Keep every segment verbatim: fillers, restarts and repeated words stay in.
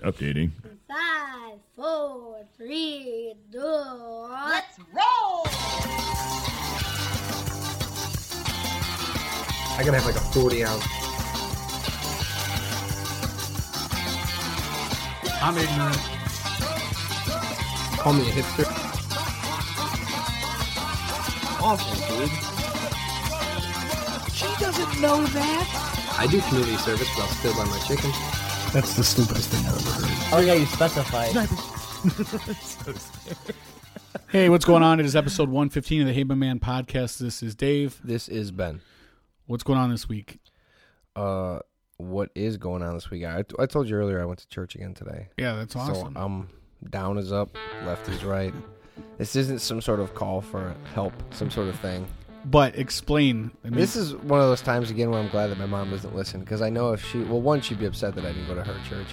Updating. Five, four, three, two, let's roll! I gotta have like a forty ounce. I'm ignorant. Call me a hipster. Awful, dude. She doesn't know that. I do community service, but I'll still buy my chicken. That's the stupidest thing I've ever heard. Oh yeah, you specified. So scared. Hey, what's going on? It is episode one fifteen of the Hey My Man podcast. This is Dave. This is Ben. What's going on this week? Uh, what is going on this week? I, I told you earlier I went to church again today. Yeah, that's awesome. So um, down is up, left is right. This isn't some sort of call for help, some sort of thing. But explain. I mean, this is one of those times again where I'm glad that my mom doesn't listen, because I know if she, well, one, she'd be upset that I didn't go to her church.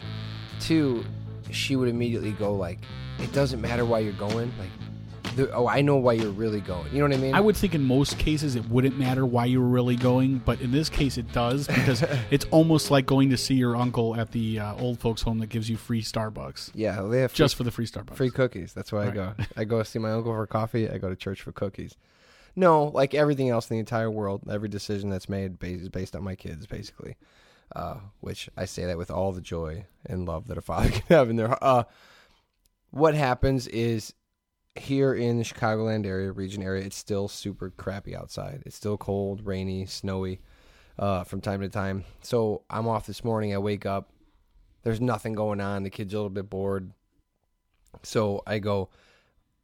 Two, she would immediately go like, "It doesn't matter why you're going." Like, the, oh, I know why you're really going. You know what I mean? I would think in most cases it wouldn't matter why you were really going, but in this case it does, because it's almost like going to see your uncle at the uh, old folks' home that gives you free Starbucks. Yeah, they have free, just for the free Starbucks, free cookies. That's why right. I go. I go see my uncle for coffee. I go to church for cookies. No, like everything else in the entire world, every decision that's made is based on my kids, basically. Uh, which I say that with all the joy and love that a father can have in their heart. Uh, what happens is here in the Chicagoland area, region area, it's still super crappy outside. It's still cold, rainy, snowy uh, from time to time. So I'm off this morning. I wake up. There's nothing going on. The kid's a little bit bored. So I go...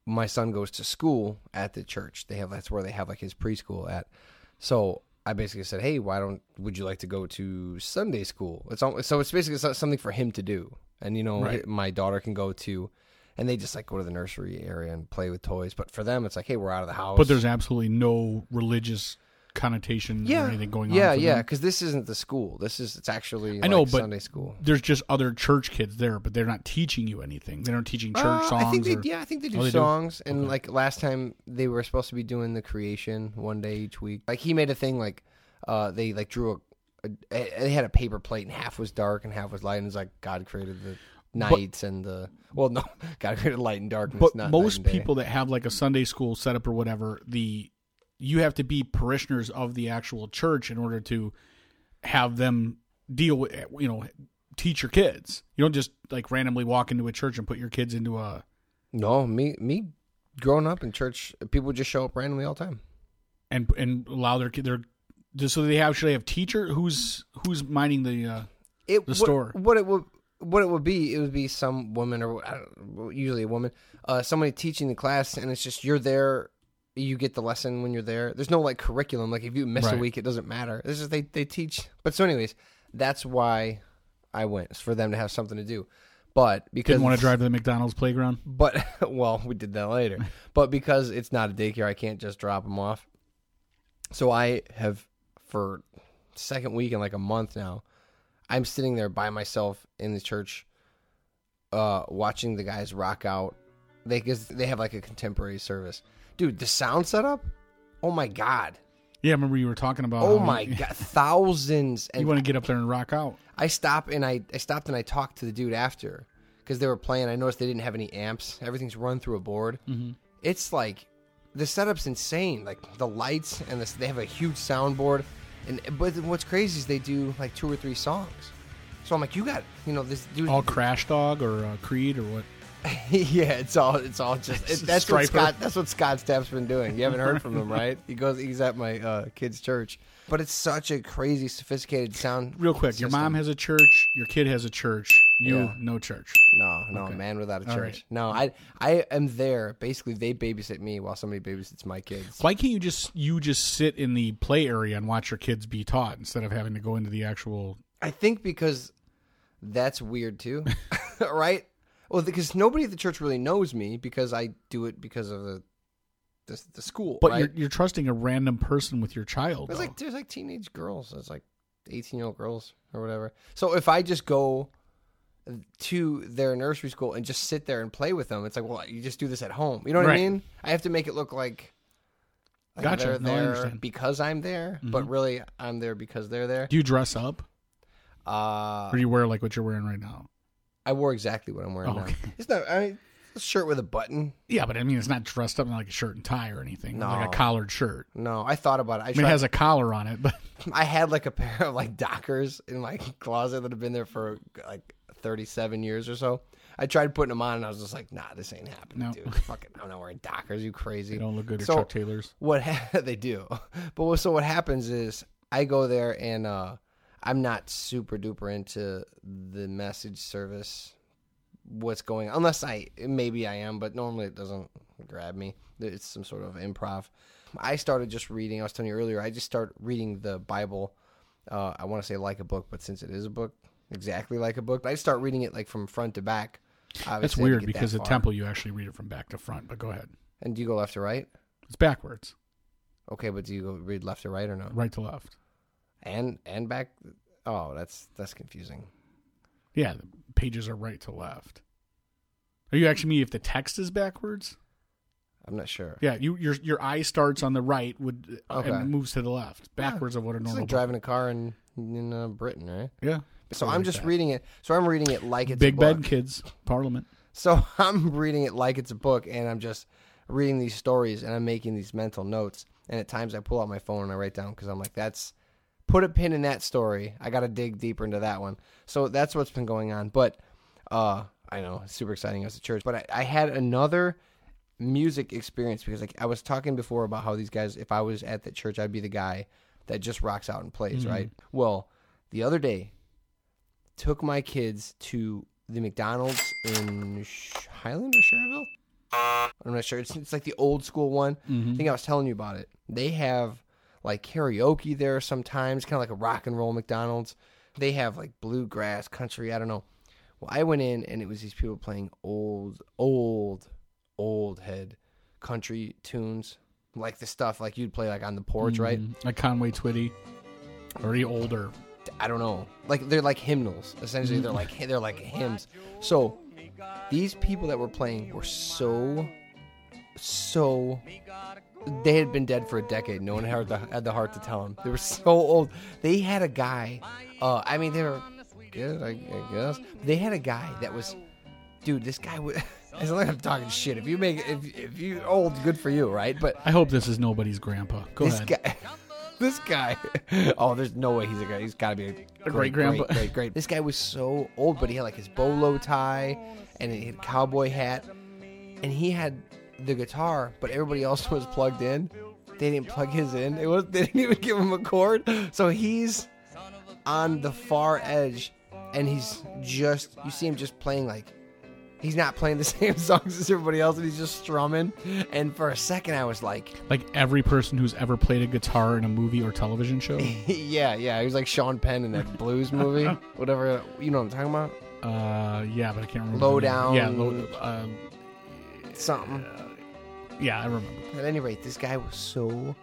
My son goes to school at the church. They have that's where they have like his preschool at. So I basically said, "Hey, why don't would you like to go to Sunday school?" It's all, so it's basically something for him to do, and you know right. my daughter can go to, and they just like go to the nursery area and play with toys. But for them, it's like, "Hey, we're out of the house." But there's absolutely no religious connotation yeah. or anything going yeah, on. Yeah, yeah, because this isn't the school. This is it's actually I know, like but Sunday school. There's just other church kids there, but they're not teaching you anything. They aren't teaching church uh, songs. I think they, or, yeah, I think they do oh, they songs. Do? And okay. like last time, they were supposed to be doing the creation one day each week. Like he made a thing like uh, they like drew a, a they had a paper plate and half was dark and half was light, and it's like God created the nights but, and the well no God created light and darkness. But not most people that have like a Sunday school setup or whatever the. You have to be parishioners of the actual church in order to have them deal with, you know, teach your kids. You don't just like randomly walk into a church and put your kids into a. No, me, me growing up in church, people just show up randomly all the time. And, and allow their kid their, just so they actually have teacher who's, who's minding the, uh, it, the what, store. What it would, what it would be, it would be some woman or I don't, usually a woman, uh, somebody teaching the class. And it's just, you're there. You get the lesson when you're there. There's no like curriculum. Like if you miss right. a week, it doesn't matter. This is they they teach. But so, anyways, that's why I went it's for them to have something to do. But because didn't want to drive to the McDonald's playground. But well, we did that later. But because it's not a daycare, I can't just drop them off. So I have for second week in like a month now. I'm sitting there by myself in the church, uh, watching the guys rock out. They cause they have like a contemporary service. Dude, the sound setup? Oh, my God. Yeah, I remember you were talking about... Oh, my God. Thousands. And you want to get up there and rock out. I stopped and I, I stopped and I talked to the dude after because they were playing. I noticed they didn't have any amps. Everything's run through a board. Mm-hmm. It's like... The setup's insane. Like, the lights and the, they have a huge soundboard. And, but what's crazy is they do, like, two or three songs. So I'm like, you got... You know, this dude... All Crash Dog or uh, Creed or what? yeah, it's all it's all just it, that's Striper. what Scott that's what Scott Stapp's been doing. You haven't heard from him, right? He goes he's at my uh, kid's church. But it's such a crazy sophisticated sound. Real quick, system. Your mom has a church, your kid has a church, you yeah. no church. No, no, okay. Man without a church. Right. No, I I am there. Basically they babysit me while somebody babysits my kids. Why can't you just you just sit in the play area and watch your kids be taught instead of having to go into the actual I think because that's weird too. right? Well, because nobody at the church really knows me because I do it because of the the, the school. But right? you're, you're trusting a random person with your child. There's like there's like teenage girls. There's like eighteen-year-old girls or whatever. So if I just go to their nursery school and just sit there and play with them, it's like, well, you just do this at home. You know what right. I mean? I have to make it look like, like gotcha. they're no, there because I'm there, mm-hmm. but really I'm there because they're there. Do you dress up? Uh, or do you wear like what you're wearing right now? I wore exactly what I'm wearing oh, okay. now. It's not I mean, a shirt with a button. Yeah, but I mean, it's not dressed up in like a shirt and tie or anything. No. Like a collared shirt. No, I thought about it. I, I mean, it has a collar on it, but I had like a pair of like Dockers in my closet that have been there for like thirty-seven years or so. I tried putting them on, and I was just like, nah, this ain't happening, nope. dude. Fucking, I'm not wearing Dockers. You crazy. They don't look good so at Chuck Taylor's. What ha- they do. But so what happens is I go there, and uh, I'm not super duper into the message service, what's going on. Unless I, maybe I am, but normally it doesn't grab me. It's some sort of improv. I started just reading. I was telling you earlier, I just started reading the Bible. Uh, I want to say like a book, but since it is a book, exactly like a book. But I start reading it like from front to back. Obviously, that's weird because that the temple, you actually read it from back to front, but go ahead. And do you go left to right? It's backwards. Okay, but do you go read left to right or no? Right to left. And and back? Oh, that's that's confusing. Yeah, the pages are right to left. Are you actually meaning if the text is backwards? I'm not sure. Yeah, you your your eye starts on the right would okay. and moves to the left, backwards yeah. of what a normal. It's like driving a car in, in uh, Britain, right? Yeah. So I'm just reading it. So I'm reading it like it's a book. Big bed, kids. Parliament. So I'm reading it like it's a book, and I'm just reading these stories, and I'm making these mental notes. And at times I pull out my phone and I write down because I'm like, that's put a pin in that story. I got to dig deeper into that one. So that's what's been going on. But uh, I know it's super exciting as a church. But I, I had another music experience because like I was talking before about how these guys, if I was at the church, I'd be the guy that just rocks out and plays, mm-hmm. right? Well, the other day, took my kids to the McDonald's in Highland or Cherville. I'm not sure. It's, it's like the old school one. Mm-hmm. I think I was telling you about it. They have like karaoke there sometimes, kind of like a rock and roll McDonald's. They have like bluegrass, country, I don't know. Well, I went in and it was these people playing old, old, old head country tunes. Like the stuff like you'd play like on the porch, mm-hmm. right? Like Conway Twitty. Already older. I don't know. Like they're like hymnals. Essentially, they're like they're like hymns. So these people that were playing were so so they had been dead for a decade. No one had the, had the heart to tell them. They were so old. They had a guy. Uh, I mean, they were good, I, I guess. They had a guy that was, dude. This guy was. It's like I'm talking shit. If you make if if you old, good for you, right? But I hope this is nobody's grandpa. Go this ahead. Guy, This guy, oh, there's no way he's a guy. He's got to be a great, great grandpa. Great, great, great. This guy was so old, but he had like his bolo tie and he had a cowboy hat, and he had the guitar, but everybody else was plugged in. They didn't plug his in. It was they didn't even give him a cord. So he's on the far edge, and he's just you see him just playing like he's not playing the same songs as everybody else, and he's just strumming. And for a second, I was like... Like every person who's ever played a guitar in a movie or television show? yeah, yeah. He was like Sean Penn in that blues movie. Whatever. You know what I'm talking about? Uh, yeah, but I can't remember. Low Down. Yeah, low... Uh, something. Uh, yeah, I remember. At any rate, this guy was so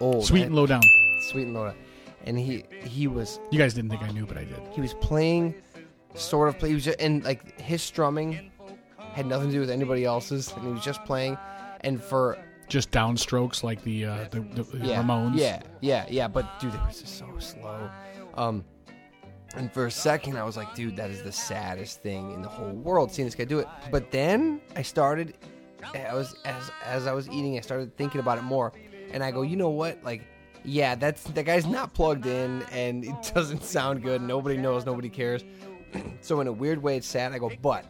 old. Sweet and Low Down. Sweet and Low Down. And he, he was... You guys didn't think I knew, but I did. He was playing... Sort of play. He was just, and like his strumming had nothing to do with anybody else's, and he was just playing. And for just downstrokes like the uh, the, the yeah, Ramones. Yeah, yeah, yeah. But dude, it was just so slow. Um, and for a second, I was like, dude, that is the saddest thing in the whole world, seeing this guy do it. But then I started, I was as as I was eating, I started thinking about it more, and I go, you know what, like. Yeah, that's that guy's not plugged in, and it doesn't sound good. Nobody knows, nobody cares. So in a weird way, it's sad. I go, but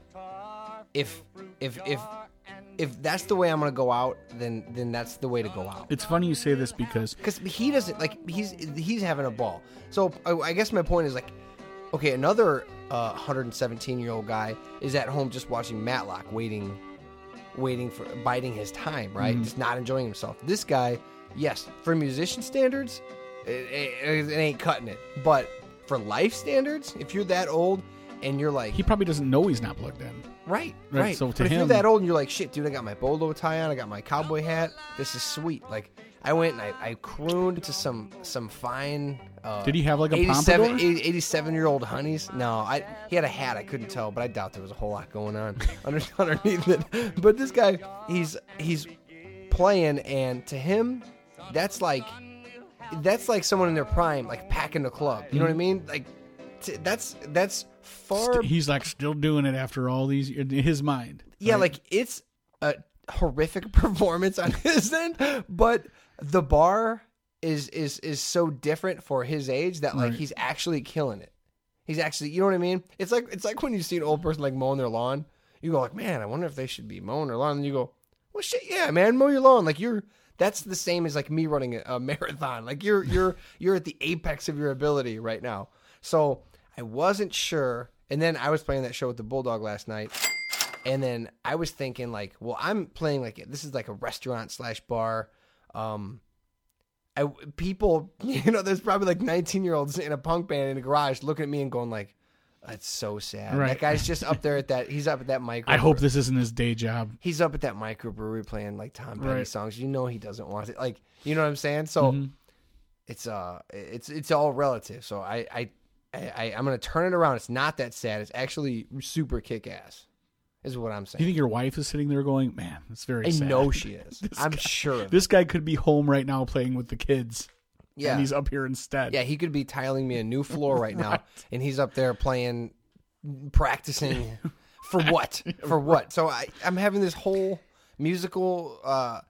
if if if if that's the way I'm gonna go out, then then that's the way to go out. It's funny you say this because because he doesn't like he's he's having a ball. So I, I guess my point is like, okay, another uh, one hundred seventeen year old guy is at home just watching Matlock, waiting, waiting for biding his time, right? Mm-hmm. Just not enjoying himself. This guy, yes, for musician standards, it, it, it ain't cutting it, but. For life standards, if you're that old and you're like... He probably doesn't know he's not plugged in. Right, right. right. So to but him, if you're that old and you're like, shit, dude, I got my bolo tie on, I got my cowboy hat, this is sweet. Like, I went and I, I crooned to some some fine... Uh, Did he have like a pompadour? eighty-seven-year-old honeys. No, I he had a hat, I couldn't tell, but I doubt there was a whole lot going on under, underneath it. But this guy, he's he's playing, and to him, that's like... That's like someone in their prime, like packing the club. You know what I mean? Like t- that's that's far. He's like still doing it after all these years in his mind. Yeah, right? Like it's a horrific performance on his end, but the bar is is is so different for his age that like right. he's actually killing it. He's actually, you know what I mean? It's like it's like when you see an old person like mowing their lawn, you go like, man, I wonder if they should be mowing their lawn. And you go, well, shit, yeah, man, mow your lawn. Like you're. That's the same as like me running a, a marathon. Like you're you're you're at the apex of your ability right now. So I wasn't sure. And then I was playing that show with the Bulldog last night. And then I was thinking like, well, I'm playing like this is like a restaurant slash bar. Um, I people, you know, there's probably like nineteen year olds in a punk band in a garage looking at me and going like, that's so sad. Right. That guy's just up there at that. He's up at that micro. I hope this isn't his day job. He's up at that microbrewery playing like Tom Petty right. songs. You know he doesn't want it. Like you know what I'm saying. So mm-hmm. it's uh it's it's all relative. So I I, I I I'm gonna turn it around. It's not that sad. It's actually super kick ass. Is what I'm saying. You think your wife is sitting there going, man, it's very. I sad. know she is. I'm guy, sure. This guy could be home right now playing with the kids. Yeah. And he's up here instead. Yeah, he could be tiling me a new floor right now, right. and he's up there playing, practicing for what? For what? So I, I'm having this whole musical, uh,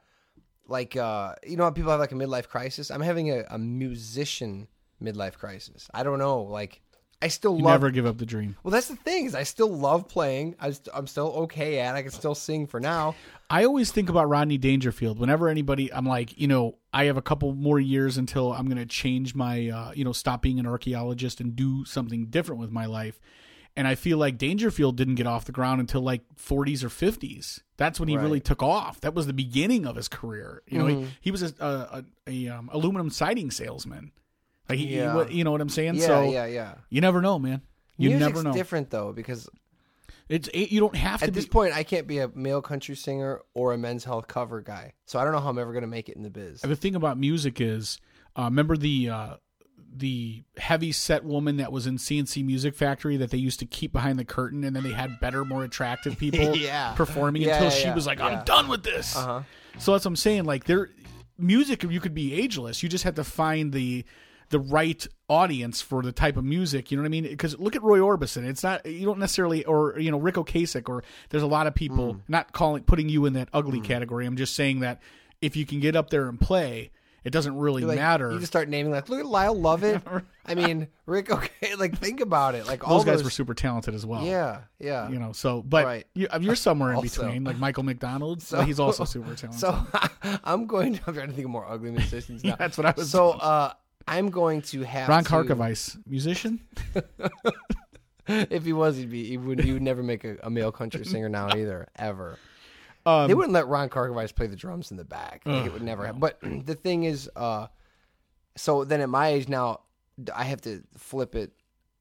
like, uh, you know how people have like a midlife crisis? I'm having a, a musician midlife crisis. I don't know. Like, I still you love... never give up the dream. Well, that's the thing is I still love playing. I st- I'm still okay at it. I can still sing for now. I always think about Rodney Dangerfield. Whenever anybody, I'm like, you know, I have a couple more years until I'm going to change my, uh, you know, stop being an archaeologist and do something different with my life. And I feel like Dangerfield didn't get off the ground until like forties or fifties. That's when he right. really took off. That was the beginning of his career. You know, mm-hmm. he, he was a, a, a, a um, aluminum siding salesman. Like he, yeah. he, you know what I'm saying? Yeah, so yeah, yeah. You never know, man. You Music's never know. Different though because. It's it, you don't have to. At this be, point, I can't be a male country singer or a men's health cover guy, so I don't know how I'm ever going to make it in the biz. The thing about music is, uh, remember the uh, the heavy set woman that was in C and C Music Factory that they used to keep behind the curtain, and then they had better, more attractive people yeah. performing yeah, until yeah, she yeah. was like, "I'm yeah. done with this." Uh-huh. So that's what I'm saying. Like, there, music you could be ageless. You just have to find the. the right audience for the type of music, you know what I mean? Because look at Roy Orbison. It's not, you don't necessarily, or, you know, Rick Ocasek, or there's a lot of people mm. not calling, putting you in that ugly mm. category. I'm just saying that if you can get up there and play, it doesn't really like, matter. You just start naming like, look at Lyle Lovett. I mean, Rick, okay. Like think about it. Like all those guys those... were super talented as well. Yeah. Yeah. You know, so, but right. you, you're somewhere in also, between like Michael McDonald. So he's also super talented. So I'm going to, I'm trying to think of more ugly musicians now. That's what I was So, doing. uh, I'm going to have Ron Karkovice, to... musician. If he was, he'd be. He would. He would never make a, a male country singer now either, ever. Um, they wouldn't let Ron Karkovice play the drums in the back. Ugh, like it would never no. happen. But the thing is, uh, so then at my age now, I have to flip it.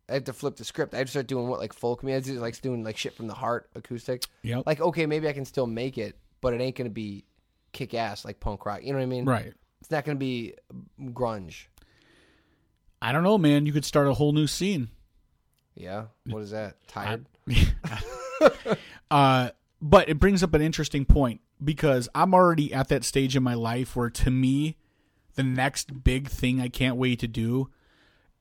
I have to flip the script. I have to start doing what like folk music, like doing like shit from the heart, acoustic. Yep. Like okay, maybe I can still make it, but it ain't gonna be kick ass like punk rock. You know what I mean? Right. It's not gonna be grunge. I don't know, man. You could start a whole new scene. Yeah. What is that? Tired? uh, but it brings up an interesting point because I'm already at that stage in my life where, to me, the next big thing I can't wait to do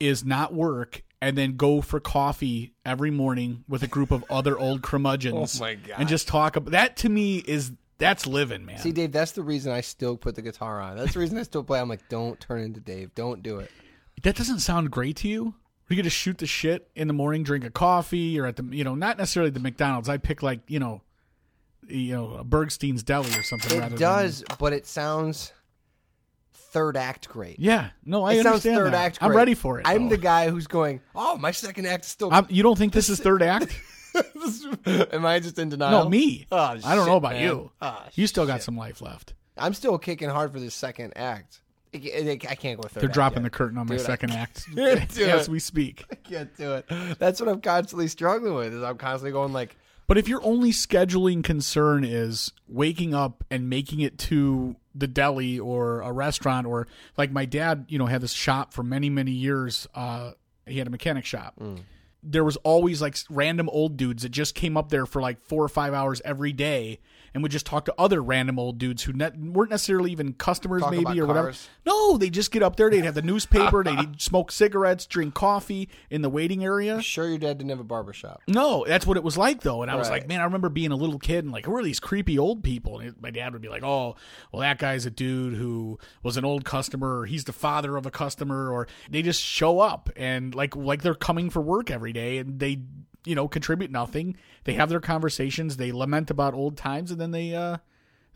is not work and then go for coffee every morning with a group of other old curmudgeons. Oh, my God. And just talk about that. To me is... That's living, man. See, Dave, that's the reason I still put the guitar on. That's the reason I still play. I'm like, don't turn into Dave. Don't do it. That doesn't sound great to you? We're going to shoot the shit in the morning, drink a coffee, or at the, you know, not necessarily the McDonald's. I pick like, you know, you know, a Bergstein's Deli or something. It does, than... but it sounds third act great. Yeah. No, I it understand sounds third that. Act great. I'm ready for it. I'm though. the guy who's going, oh, my second act is still. I'm, you don't think this is third act? Am I just in denial? No, me. Oh, I don't shit, know about man. you. Oh, you still shit. got some life left. I'm still kicking hard for this second act. I can't go third. They're dropping yet. the curtain on Dude, my second act as we speak. I can't do it. That's what I'm constantly struggling with. Is I'm constantly going like. But if your only scheduling concern is waking up and making it to the deli or a restaurant, or like my dad, you know, had this shop for many many years. Uh, he had a mechanic shop. Mm. there was always like random old dudes that just came up there for like four or five hours every day and would just talk to other random old dudes who ne- weren't necessarily even customers, talk maybe or whatever. Cars. No, they just get up there. They'd have the newspaper. They'd smoke cigarettes, drink coffee in the waiting area. You sure your dad didn't have a barbershop? No, that's what it was like, though. And I right. was like, man, I remember being a little kid and like, who are these creepy old people? And it, my dad would be like, oh, well, that guy's a dude who was an old customer, or he's the father of a customer, or they just show up and like like they're coming for work every day and they, you know, contribute nothing. They have their conversations. They lament about old times, and then they uh,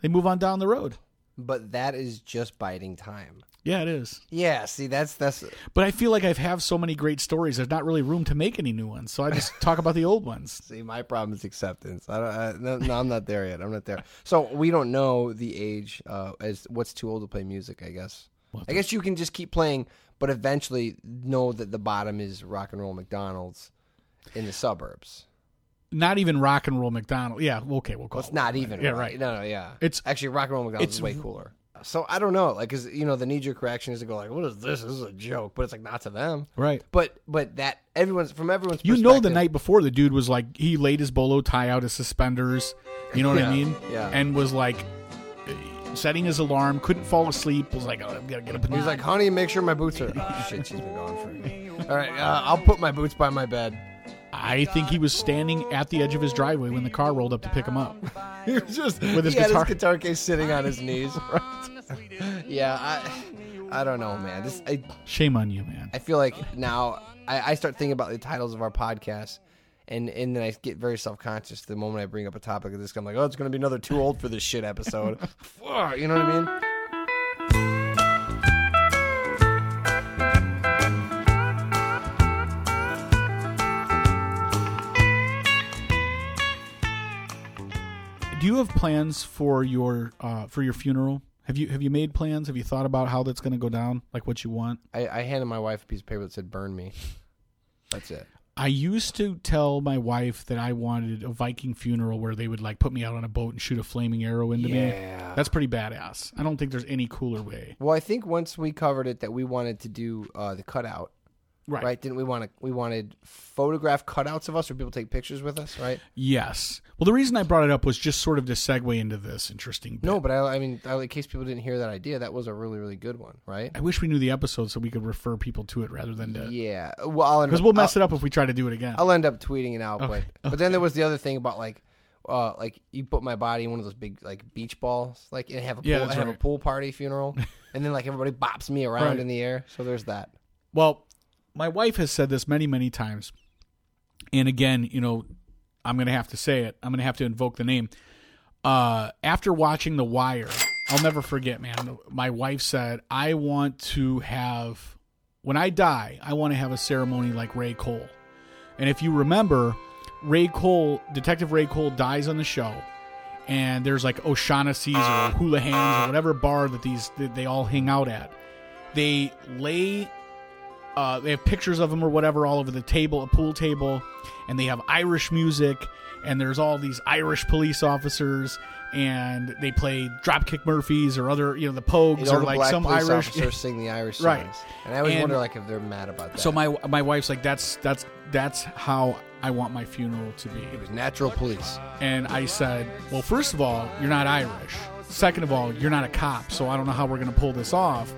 they move on down the road. But that is just biding time. Yeah, it is. Yeah, see, that's that's. But I feel like I've have so many great stories. There's not really room to make any new ones, so I just talk about the old ones. See, my problem is acceptance. I don't. I, no, no, I'm not there yet. I'm not there. So we don't know the age uh, as what's too old to play music. I guess. Well, I guess you can just keep playing, but eventually know that the bottom is rock and roll McDonald's. In the suburbs. Not even rock and roll McDonald. Yeah, okay, we'll call well, it's it. It's not right. even. Yeah, right. right. No, no, yeah. It's actually rock and roll McDonald's is way cooler. So I don't know, like, cause you know the knee jerk reaction is to go like, "What is this? This is a joke," but it's like not to them, right? But but that everyone's from everyone's. You know, the night before the dude was like, he laid his bolo tie out, his suspenders. You know what yeah, I mean? Yeah. And was like. Setting his alarm, couldn't fall asleep. Was like, oh, I've got to get up. And he's like, honey, make sure my boots are. Oh, shit, she's been gone for me. All right, uh, I'll put my boots by my bed. I think he was standing at the edge of his driveway when the car rolled up to pick him up. He was just with his, he guitar. Had his guitar case sitting on his knees. Right? Yeah, I, I don't know, man. This, I, Shame on you, man. I feel like now I, I start thinking about the titles of our podcast, and, and then I get very self-conscious the moment I bring up a topic of this. I'm like, oh, it's going to be another too old for this shit episode. You know what I mean? Do you have plans for your uh, for your funeral? Have you have you made plans? Have you thought about how that's going to go down? Like what you want? I, I handed my wife a piece of paper that said "burn me." That's it. I used to tell my wife that I wanted a Viking funeral where they would like put me out on a boat and shoot a flaming arrow into yeah. me. Yeah, that's pretty badass. I don't think there's any cooler way. Well, I think once we covered it that we wanted to do uh, the cutout. Right. right? Didn't we want to? We wanted photograph cutouts of us, or people take pictures with us, right? Yes. Well, the reason I brought it up was just sort of to segue into this interesting bit. No, but I, I mean, I, in case people didn't hear that idea, that was a really, really good one, right? I wish we knew the episode so we could refer people to it rather than to. Yeah, well, because we'll mess I'll, it up if we try to do it again. I'll end up tweeting it out, okay. but okay. but then there was the other thing about like. Uh, like you put my body in one of those big like beach balls, like and have a pool, yeah, that's have right. a pool party funeral, and then like everybody bops me around right. in the air. So there's that. Well. My wife has said this many, many times. And again, you know, I'm going to have to say it. I'm going to have to invoke the name. Uh, after watching The Wire, I'll never forget, man. My wife said, I want to have, when I die, I want to have a ceremony like Ray Cole. And if you remember, Ray Cole, Detective Ray Cole dies on the show. And there's like O'Shaughnessy's or Houlihan's or whatever bar that these that they all hang out at. They lay... Uh, they have pictures of him or whatever all over the table, a pool table, and they have Irish music, and there's all these Irish police officers, and they play Dropkick Murphys or other, you know, the Pogues or like some Irish officers sing the Irish songs. Right. And I always and wonder like if they're mad about that. So my my wife's like, that's that's that's how I want my funeral to be. It was natural police. And I said, well, first of all, you're not Irish. Second of all, you're not a cop, so I don't know how we're gonna pull this off.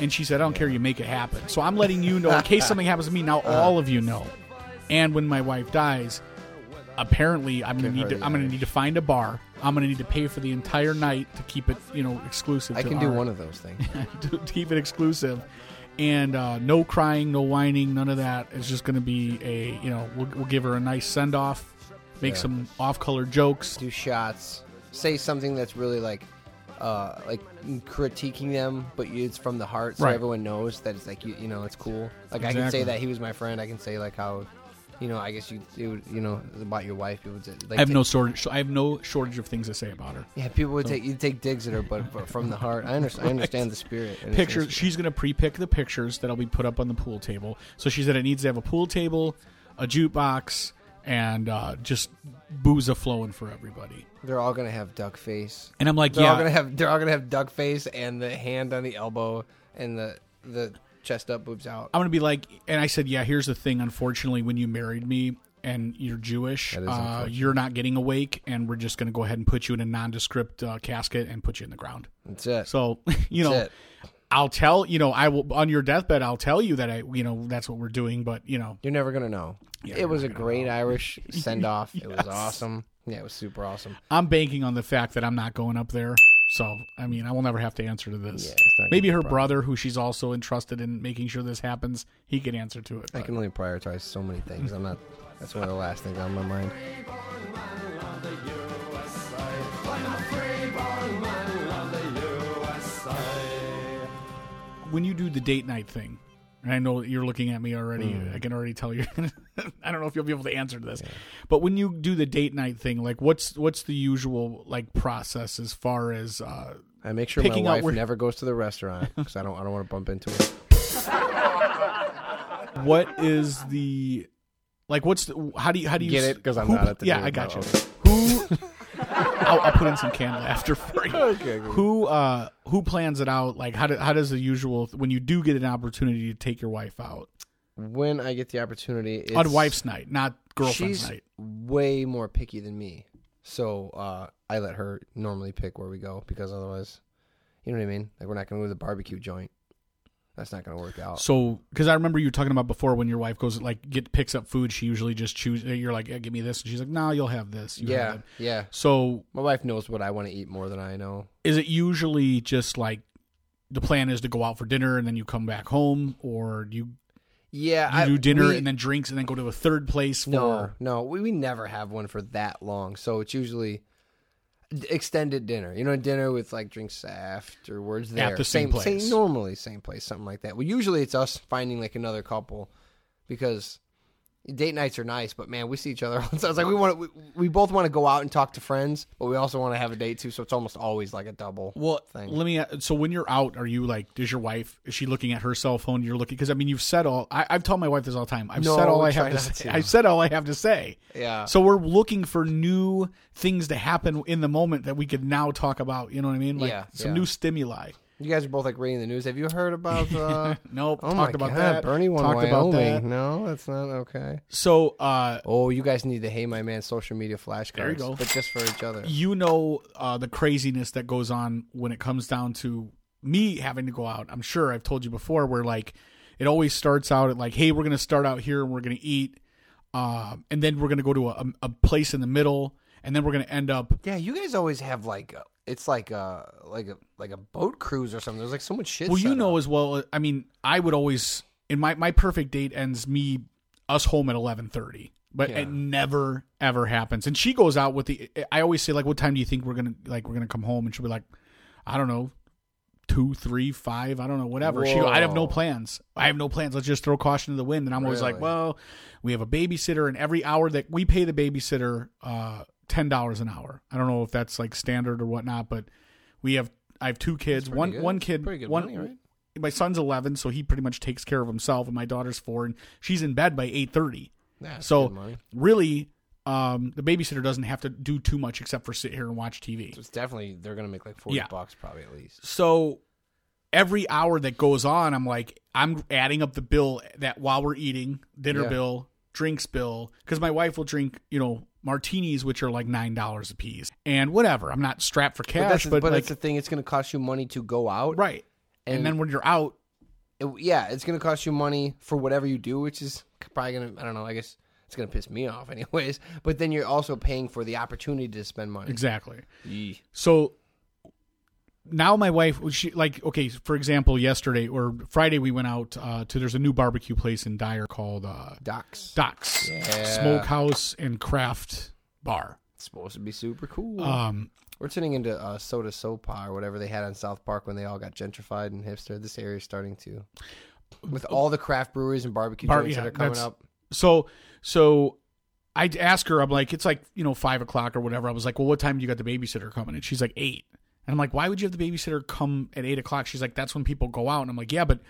And she said, I don't care, you make it happen. So I'm letting you know, in case something happens to me, now uh, all of you know. And when my wife dies, apparently I'm going to need to I'm going to need to find a bar. I'm going to need to pay for the entire night to keep it, you know, exclusive. I to can do our, one of those things. To keep it exclusive. And uh, no crying, no whining, none of that. It's just going to be a, you know, we'll, we'll give her a nice send-off, make yeah. some off-color jokes. Do shots. Say something that's really like... Uh, like critiquing them, but it's from the heart, so right. everyone knows that it's like you, you know, it's cool. Like exactly. I can say that he was my friend. I can say like how, you know, I guess you, you, you know, about your wife. It would, like, I have take, no shortage. I have no shortage of things to say about her. Yeah, people would so. take you take digs at her, but, but from the heart. I understand. I understand the spirit. Pictures. The spirit. She's gonna pre-pick the pictures that'll be put up on the pool table. So she said it needs to have a pool table, a jukebox, and uh, just. Booze are flowing for everybody. They're all gonna have duck face, and I'm like, they're yeah, all gonna have, they're all gonna have duck face and the hand on the elbow and the the chest up, boobs out. I'm going to be like, and I said, yeah, here's the thing. Unfortunately, when you married me and you're Jewish, uh, you're not getting a wake, and we're just going to go ahead and put you in a nondescript uh, casket and put you in the ground. That's it. So, you know, that's it. I'll tell, you know, I will on your deathbed, I'll tell you that I, you know, that's what we're doing, but, you know. You're never going to know. Yeah, it was a great know. Irish send off. Yes. It was awesome. Yeah, it was super awesome. I'm banking on the fact that I'm not going up there. So, I mean, I will never have to answer to this. Yeah, it's not Maybe her brother, who she's also entrusted in making sure this happens, he can answer to it. But I can only prioritize so many things. I'm not, that's one of the last things on my mind. When you do the date night thing, and I know you're looking at me already. Mm. I can already tell you. I don't know if you'll be able to answer to this. Yeah. But when you do the date night thing, like what's what's the usual like process as far as uh, I make sure my wife where... never goes to the restaurant because I don't I don't want to bump into her. What is the like? What's the, how do you how do you get it? Because I'm who, not at the yeah. I got you. Who? I'll, I'll put in some canned laughter for you. Okay, who uh, who plans it out? Like, how do, how does the usual when you do get an opportunity to take your wife out? When I get the opportunity, it's, on wife's night, not girlfriend's she's night. Way more picky than me, so uh, I let her normally pick where we go because otherwise, you know what I mean. Like, we're not going to go to the barbecue joint. That's not going to work out. So, because I remember you talking about before when your wife goes like get picks up food, she usually just chooses. You're like, yeah, give me this, and she's like, no, nah, you'll have this. You yeah, have yeah. So my wife knows what I want to eat more than I know. Is it usually just like the plan is to go out for dinner and then you come back home, or do you? Yeah, you I, do dinner we, and then drinks and then go to a third place. For, no, no, we, we never have one for that long. So it's usually extended dinner, you know, dinner with like drinks afterwards there. At the same, same place. Same, normally same place, something like that. Well, usually it's us finding like another couple because date nights are nice, but man, we see each other. So it's like we want, we, we both want to go out and talk to friends, but we also want to have a date too. So it's almost always like a double well, thing. Let me, so when you're out, are you like, does your wife, is she looking at her cell phone? You're looking, because I mean, you've said all, I, I've told my wife this all the time. I've no, said all I have to say. To. I've said all I have to say. Yeah. So we're looking for new things to happen in the moment that we could now talk about. You know what I mean? Like yeah, some yeah. new stimuli. You guys are both like reading the news. Have you heard about uh nope, oh talked about God, that. Bernie won talked Wyoming. About that. No, that's not okay. So uh oh, you guys need the Hey My Man social media flashcards. There you go. But just for each other. You know uh the craziness that goes on when it comes down to me having to go out. I'm sure I've told you before where like it always starts out at like, hey, we're gonna start out here and we're gonna eat um and then we're gonna go to a, a place in the middle and then we're gonna end up. Yeah, you guys always have like a It's like a like a like a boat cruise or something. There's like so much shit. Well, you know up. As well. I mean, I would always in my, my perfect date ends me us home at eleven thirty, but yeah. It never ever happens. And she goes out with the. I always say like, what time do you think we're gonna like we're gonna come home? And she'll be like, I don't know, two, three, five. I don't know, whatever. Whoa. She, I have no plans. I have no plans. Let's just throw caution to the wind. And I'm really? always like, well, we have a babysitter, and every hour that we pay the babysitter. uh Ten dollars an hour. I don't know if that's like standard or whatnot, but we have. I have two kids. One good. one kid. Pretty good one, money, right? My son's eleven, so he pretty much takes care of himself, and my daughter's four, and she's in bed by eight thirty. So really, um, the babysitter doesn't have to do too much except for sit here and watch T V. So it's definitely they're going to make like forty yeah. bucks probably at least. So every hour that goes on, I'm like I'm adding up the bill that while we're eating dinner yeah. bill, drinks bill, because my wife will drink, you know. Martinis, which are like nine dollars a piece, and whatever. I'm not strapped for cash, but that's, but but like, that's the thing. It's going to cost you money to go out, right? And, and then when you're out, it, yeah, it's going to cost you money for whatever you do, which is probably going to. I don't know. I guess it's going to piss me off, anyways. But then you're also paying for the opportunity to spend money. Exactly. Yee. So now my wife, she like okay. For example, yesterday or Friday, we went out uh, to. There's a new barbecue place in Dyer called uh, Docks. Docks yeah. Smokehouse and Craft Bar. It's supposed to be super cool. Um, We're turning into uh, Soda Sopa or whatever they had on South Park when they all got gentrified and hipster. This area is starting to, with all the craft breweries and barbecue bar, joints yeah, that are coming up. So, so. I asked her. I'm like, it's like you know five o'clock or whatever. I was like, well, what time do you got the babysitter coming? And she's like eight. And I'm like, why would you have the babysitter come at eight o'clock? She's like, that's when people go out. And I'm like, yeah, but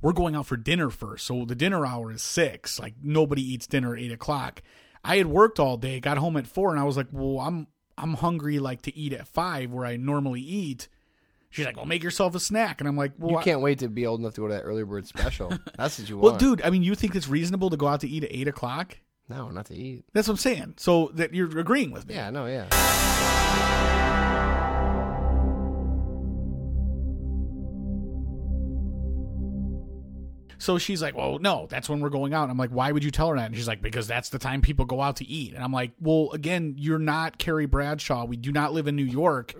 we're going out for dinner first. So the dinner hour is six. Like, nobody eats dinner at eight o'clock. I had worked all day, got home at four, and I was like, well, I'm I'm hungry like to eat at five where I normally eat. She's like, well, make yourself a snack. And I'm like, well, you can't I- wait to be old enough to go to that early bird special. That's what you want. Well, dude, I mean, you think it's reasonable to go out to eat at eight o'clock? No, not to eat. That's what I'm saying. So that you're agreeing with me. Yeah, no, yeah. So she's like, well, no, that's when we're going out. And I'm like, why would you tell her that? And she's like, because that's the time people go out to eat. And I'm like, well, again, you're not Carrie Bradshaw. We do not live in New York.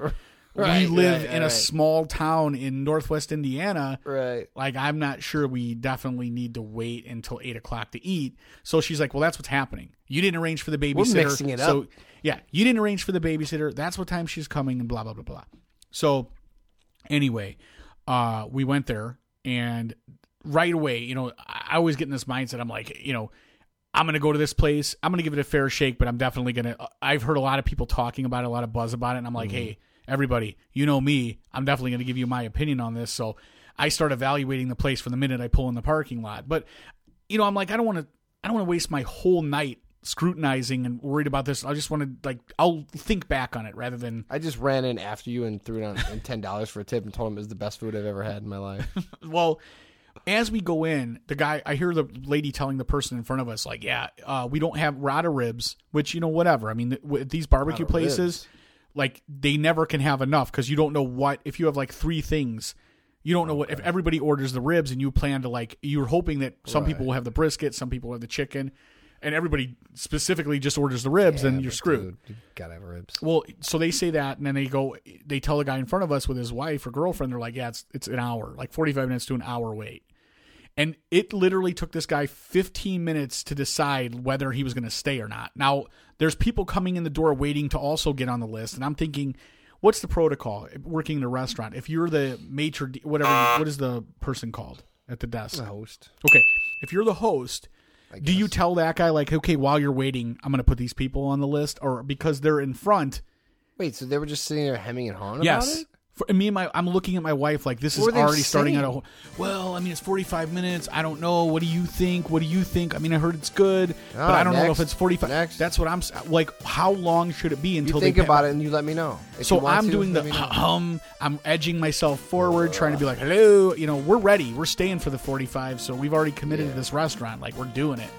Right, we live right, in right. a small town in Northwest Indiana. Right. Like, I'm not sure we definitely need to wait until eight o'clock to eat. So she's like, well, that's what's happening. You didn't arrange for the babysitter. We're mixing it up. So, yeah. You didn't arrange for the babysitter. That's what time she's coming and blah, blah, blah, blah. So anyway, uh, we went there and right away, you know, I always get in this mindset. I'm like, you know, I'm going to go to this place. I'm going to give it a fair shake, but I'm definitely going to, I've heard a lot of people talking about it, a lot of buzz about it. And I'm like, mm-hmm. hey, everybody, you know me, I'm definitely going to give you my opinion on this. So I start evaluating the place from the minute I pull in the parking lot. But, you know, I'm like, I don't want to, I don't want to waste my whole night scrutinizing and worried about this. I just want to, like, I'll think back on it rather than. I just ran in after you and threw down ten dollars for a tip and told him it was the best food I've ever had in my life. Well, as we go in, the guy, I hear the lady telling the person in front of us, like, yeah, uh, we don't have Rada ribs, which, you know, whatever. I mean, th- these barbecue Rada places. Ribs. Like, they never can have enough because you don't know what, if you have like three things, you don't know okay. what, if everybody orders the ribs and you plan to like, you're hoping that some right. people will have the brisket, some people will have the chicken, and everybody specifically just orders the ribs, yeah, then you're screwed. Dude, you gotta have ribs. Well, so they say that, and then they go, they tell the guy in front of us with his wife or girlfriend, they're like, yeah, it's, it's an hour, like forty-five minutes to an hour wait. And it literally took this guy fifteen minutes to decide whether he was going to stay or not. Now, there's people coming in the door waiting to also get on the list. And I'm thinking, what's the protocol working in a restaurant? If you're the maitre d', whatever, what is the person called at the desk? The host. Okay. If you're the host, do you tell that guy, like, okay, while you're waiting, I'm going to put these people on the list? Or because they're in front. Wait, so they were just sitting there hemming and hawing yes. about it? For me and my, I'm looking at my wife like this is already starting out. A, well, I mean, it's forty-five minutes. I don't know. What do you think? What do you think? I mean, I heard it's good, oh, but I don't next, know if it's forty-five. Next. That's what I'm like. How long should it be until you think they about it and you let me know? So I'm to, doing the hum. I'm edging myself forward, uh, trying to be like, hello. You know, we're ready. We're staying for the forty-five. So we've already committed yeah. to this restaurant. Like, we're doing it.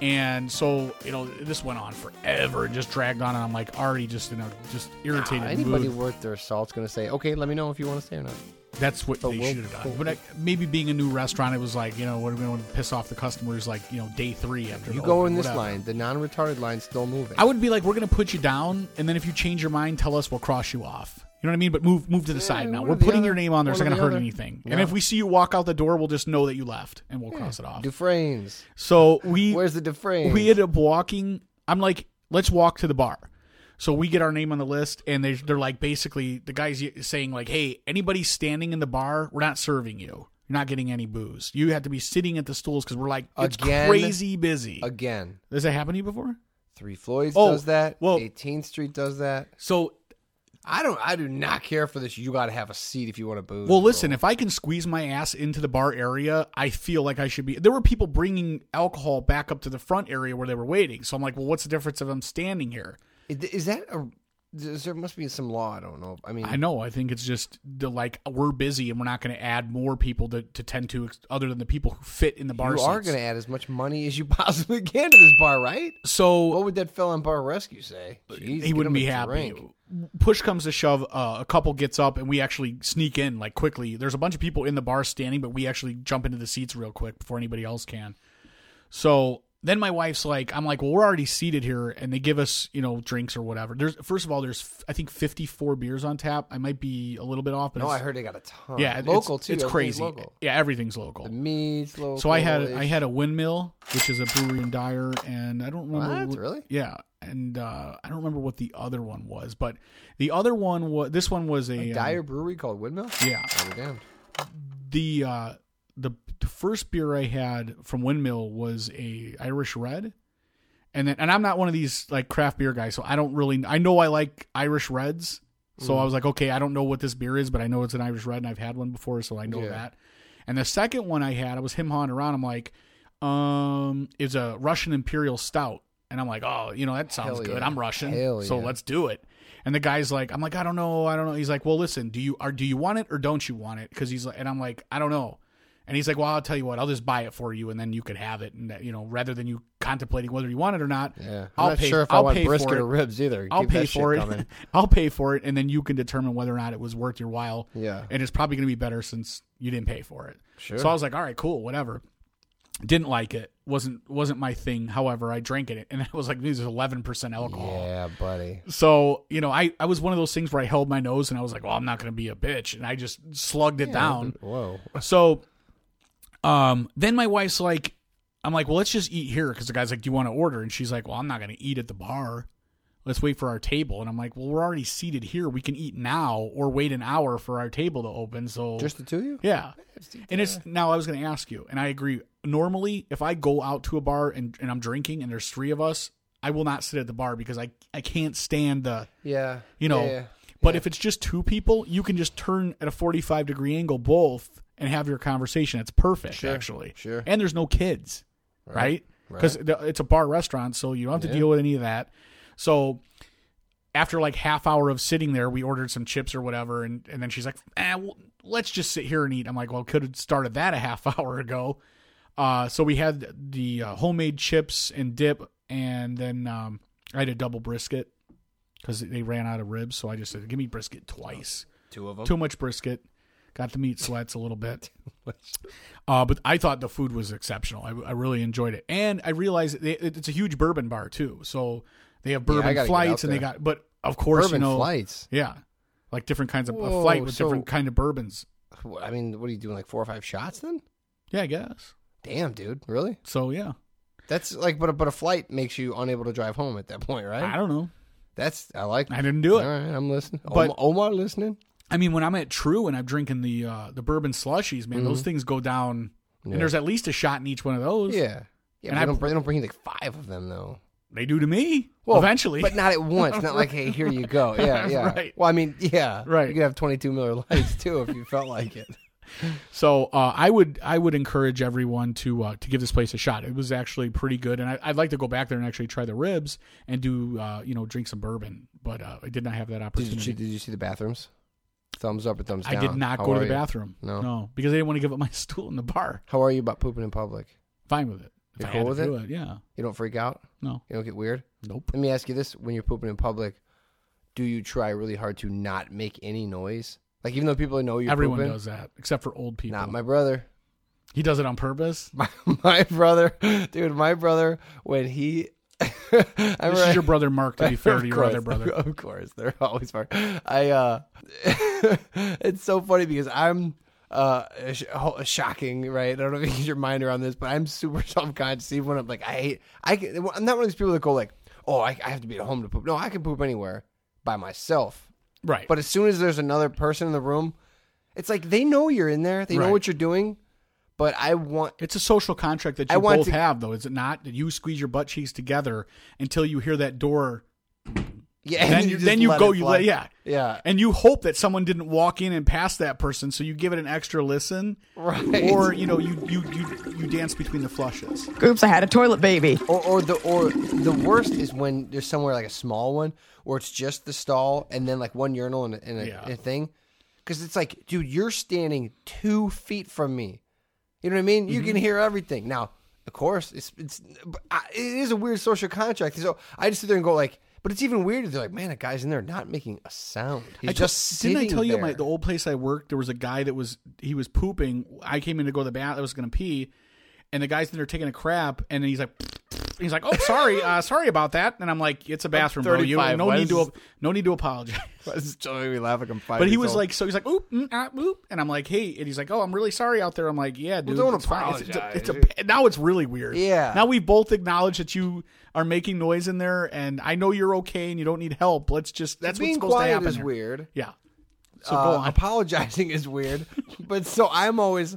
And so, you know, this went on forever and just dragged on. And I'm like already just, you know, just irritated. Nah, anybody mood. worth their salt's going to say, okay, let me know if you want to stay or not. That's what but they we'll, should have done. We'll, but I, maybe being a new restaurant, it was like, you know, what are we going to piss off the customers like, you know, day three after. You go open, in this whatever. line. The non-retarded line's still moving. I would be like, we're going to put you down. And then if you change your mind, tell us, we'll cross you off. You know what I mean? But move move to the yeah, side now. We're putting other, your name on there. It's not going to hurt other. anything. Yeah. And if we see you walk out the door, we'll just know that you left, and we'll yeah. cross it off. Dufresne's. So we... Where's the Dufresne's? We ended up walking. I'm like, let's walk to the bar. So we get our name on the list, and they, they're like, basically, the guy's saying, like, hey, anybody standing in the bar, we're not serving you. You're not getting any booze. You have to be sitting at the stools because we're like, it's again, crazy busy. Again. Has that happened to you before? Three Floyds oh, does that. Well, eighteenth Street does that. So... I don't. I do not care for this. You got to have a seat if you want to booze. Well, listen. Bro. If I can squeeze my ass into the bar area, I feel like I should be. There were people bringing alcohol back up to the front area where they were waiting. So I'm like, well, what's the difference if I'm standing here? Is that a? Is there must be some law. I don't know. I mean, I know. I think it's just the like we're busy and we're not going to add more people to, to tend to other than the people who fit in the bar. You seats. Are going to add as much money as you possibly can to this bar, right? So what would that fella in Bar Rescue say? Jeez, he wouldn't be happy. Drink. Push comes to shove, uh, a couple gets up and we actually sneak in like quickly. There's a bunch of people in the bar standing, but we actually jump into the seats real quick before anybody else can. So then my wife's like, I'm like, well, we're already seated here, and they give us, you know, drinks or whatever. There's first of all, there's I think fifty-four beers on tap. I might be a little bit off, but no, I heard they got a ton. Yeah, local it's, too. It's crazy. Local. Yeah, everything's local. The meat's local. So I had I had a Windmill, which is a brewery and dyer, and I don't remember what, really. Yeah. And uh, I don't remember what the other one was, but the other one was this one was a, a dire um, brewery called Windmill. Yeah, oh, damn. The uh, the the first beer I had from Windmill was a Irish Red, and then and I'm not one of these like craft beer guys, so I don't really I know I like Irish Reds, so mm. I was like, okay, I don't know what this beer is, but I know it's an Irish Red, and I've had one before, so I know yeah. that. And the second one I had, I was him hawing around. I'm like, um, it's a Russian Imperial Stout. And I'm like, oh, you know, that sounds Hell good. Yeah. I'm Russian. Hell so yeah. let's do it. And the guy's like, I'm like, I don't know. I don't know. He's like, well, listen, do you are do you want it or don't you want it? Because he's like, and I'm like, I don't know. And he's like, well, I'll tell you what, I'll just buy it for you, and then you could have it, and that, you know, rather than you contemplating whether you want it or not. Yeah, I'm I'll not pay, sure if I'll I want brisket or ribs either. I'll Keep pay for it. I'll pay for it, and then you can determine whether or not it was worth your while. Yeah, and it's probably going to be better since you didn't pay for it. Sure. So I was like, all right, cool, whatever. Didn't like it. wasn't wasn't my thing. However, I drank it, and I was like, "This is eleven percent alcohol." Yeah, buddy. So you know, I, I was one of those things where I held my nose, and I was like, "Well, I'm not going to be a bitch," and I just slugged it yeah, down. Whoa. So, um, then my wife's like, "I'm like, well, let's just eat here," because the guy's like, "Do you want to order?" And she's like, "Well, I'm not going to eat at the bar. Let's wait for our table." And I'm like, "Well, we're already seated here. We can eat now, or wait an hour for our table to open." So just the two of you? Yeah. And it's now I was going to ask you, and I agree. Normally, if I go out to a bar and, and I'm drinking and there's three of us, I will not sit at the bar because I, I can't stand the, yeah, you know. Yeah, yeah. But yeah. if it's just two people, you can just turn at a forty-five degree angle both and have your conversation. It's perfect, sure. actually. Sure. And there's no kids, right? Because right? right. it's a bar restaurant, so you don't have to yeah. deal with any of that. So after like half hour of sitting there, we ordered some chips or whatever, and, and then she's like, eh, well, let's just sit here and eat. I'm like, well, could have started that a half hour ago. Uh, so we had the uh, homemade chips and dip, and then um, I had a double brisket because they ran out of ribs. So I just said, give me brisket twice. Two of them? Too much brisket. Got to meet slats a little bit. uh, but I thought the food was exceptional. I, I really enjoyed it. And I realized they, it's a huge bourbon bar, too. So they have bourbon yeah, flights, and they got, but of course, bourbon you know. flights? Yeah. Like different kinds of, Whoa, a flight with so, different kind of bourbons. I mean, what are you doing, like four or five shots then? Yeah, I guess. Damn, dude. Really? So, yeah. That's like, but a, but a flight makes you unable to drive home at that point, right? I don't know. That's, I like I didn't do it. All right, I'm listening. But, Omar, Omar listening? I mean, when I'm at True and I'm drinking the uh, the bourbon slushies, man, mm-hmm. those things go down. Yeah. And there's at least a shot in each one of those. Yeah. yeah and I, don't, they don't bring like five of them, though. They do to me. Well, eventually. But not at once. Not like, hey, here you go. Yeah, yeah. Right. Well, I mean, yeah. Right. You could have twenty-two Miller Lights, too, if you felt like it. So uh, I would I would encourage everyone to uh, to give this place a shot. It was actually pretty good, and I, I'd like to go back there and actually try the ribs and do uh, you know drink some bourbon. But uh, I did not have that opportunity. Did you, did you see the bathrooms? Thumbs up or thumbs down? I did not How go to the you? bathroom. No, no, because I didn't want to give up my stool in the bar. How are you about pooping in public? Fine with it. If you're I cool with it? it? Yeah. You don't freak out? No. You don't get weird? Nope. Let me ask you this: when you're pooping in public, do you try really hard to not make any noise? Like, even though people know you're Everyone pooping, does that, except for old people. Not my brother. He does it on purpose? My, my brother. Dude, my brother, when he... this right. is your brother, Mark, to be fair to your other brother. Of course. They're always far. I, uh, it's so funny because I'm uh, sh- shocking, right? I don't know if you get your mind around this, but I'm super self-conscious. Even when I'm like, I hate... I can, I'm not one of these people that go like, oh, I, I have to be at home to poop. No, I can poop anywhere by myself. Right. But as soon as there's another person in the room, it's like they know you're in there. They right. know what you're doing. But I want... It's a social contract that you both to, have, though, is it not? That you squeeze your butt cheeks together until you hear that door. Yeah. Then you, you, then you let go. You let, yeah. Yeah. And you hope that someone didn't walk in and pass that person, so you give it an extra listen. Right. Or, you know, you you, you, you dance between the flushes. Oops, I had a toilet baby. Or, or the or the worst is when there's somewhere like a small one, where it's just the stall and then like one urinal and a, and a, yeah. and a thing. Because it's like, dude, you're standing two feet from me. You know what I mean? You mm-hmm. can hear everything. Now, of course, it's it's it is a weird social contract. So I just sit there and go like, but it's even weirder. They're like, man, that guy's in there not making a sound. He's I just t- sitting Didn't I tell there. you my, the old place I worked, there was a guy that was, he was pooping. I came in to go to the bathroom. I was going to pee. And the guy's in there taking a crap. And he's like... He's like, oh, sorry, uh, sorry about that. And I'm like, it's a bathroom, bro. You no what need to, ap- no need to apologize. This is totally laughing. I'm five. But he was old. like, so he's like, oop, mm, ah, oop, and I'm like, hey, and he's like, oh, I'm really sorry out there. I'm like, yeah, dude, well, don't it's apologize. Fine. It's a, it's a, now it's really weird. Yeah. Now we both acknowledge that you are making noise in there, and I know you're okay, and you don't need help. Let's just that's what's supposed to happen. Being quiet is there. weird. Yeah. So uh, go on. Apologizing is weird, but so I'm always.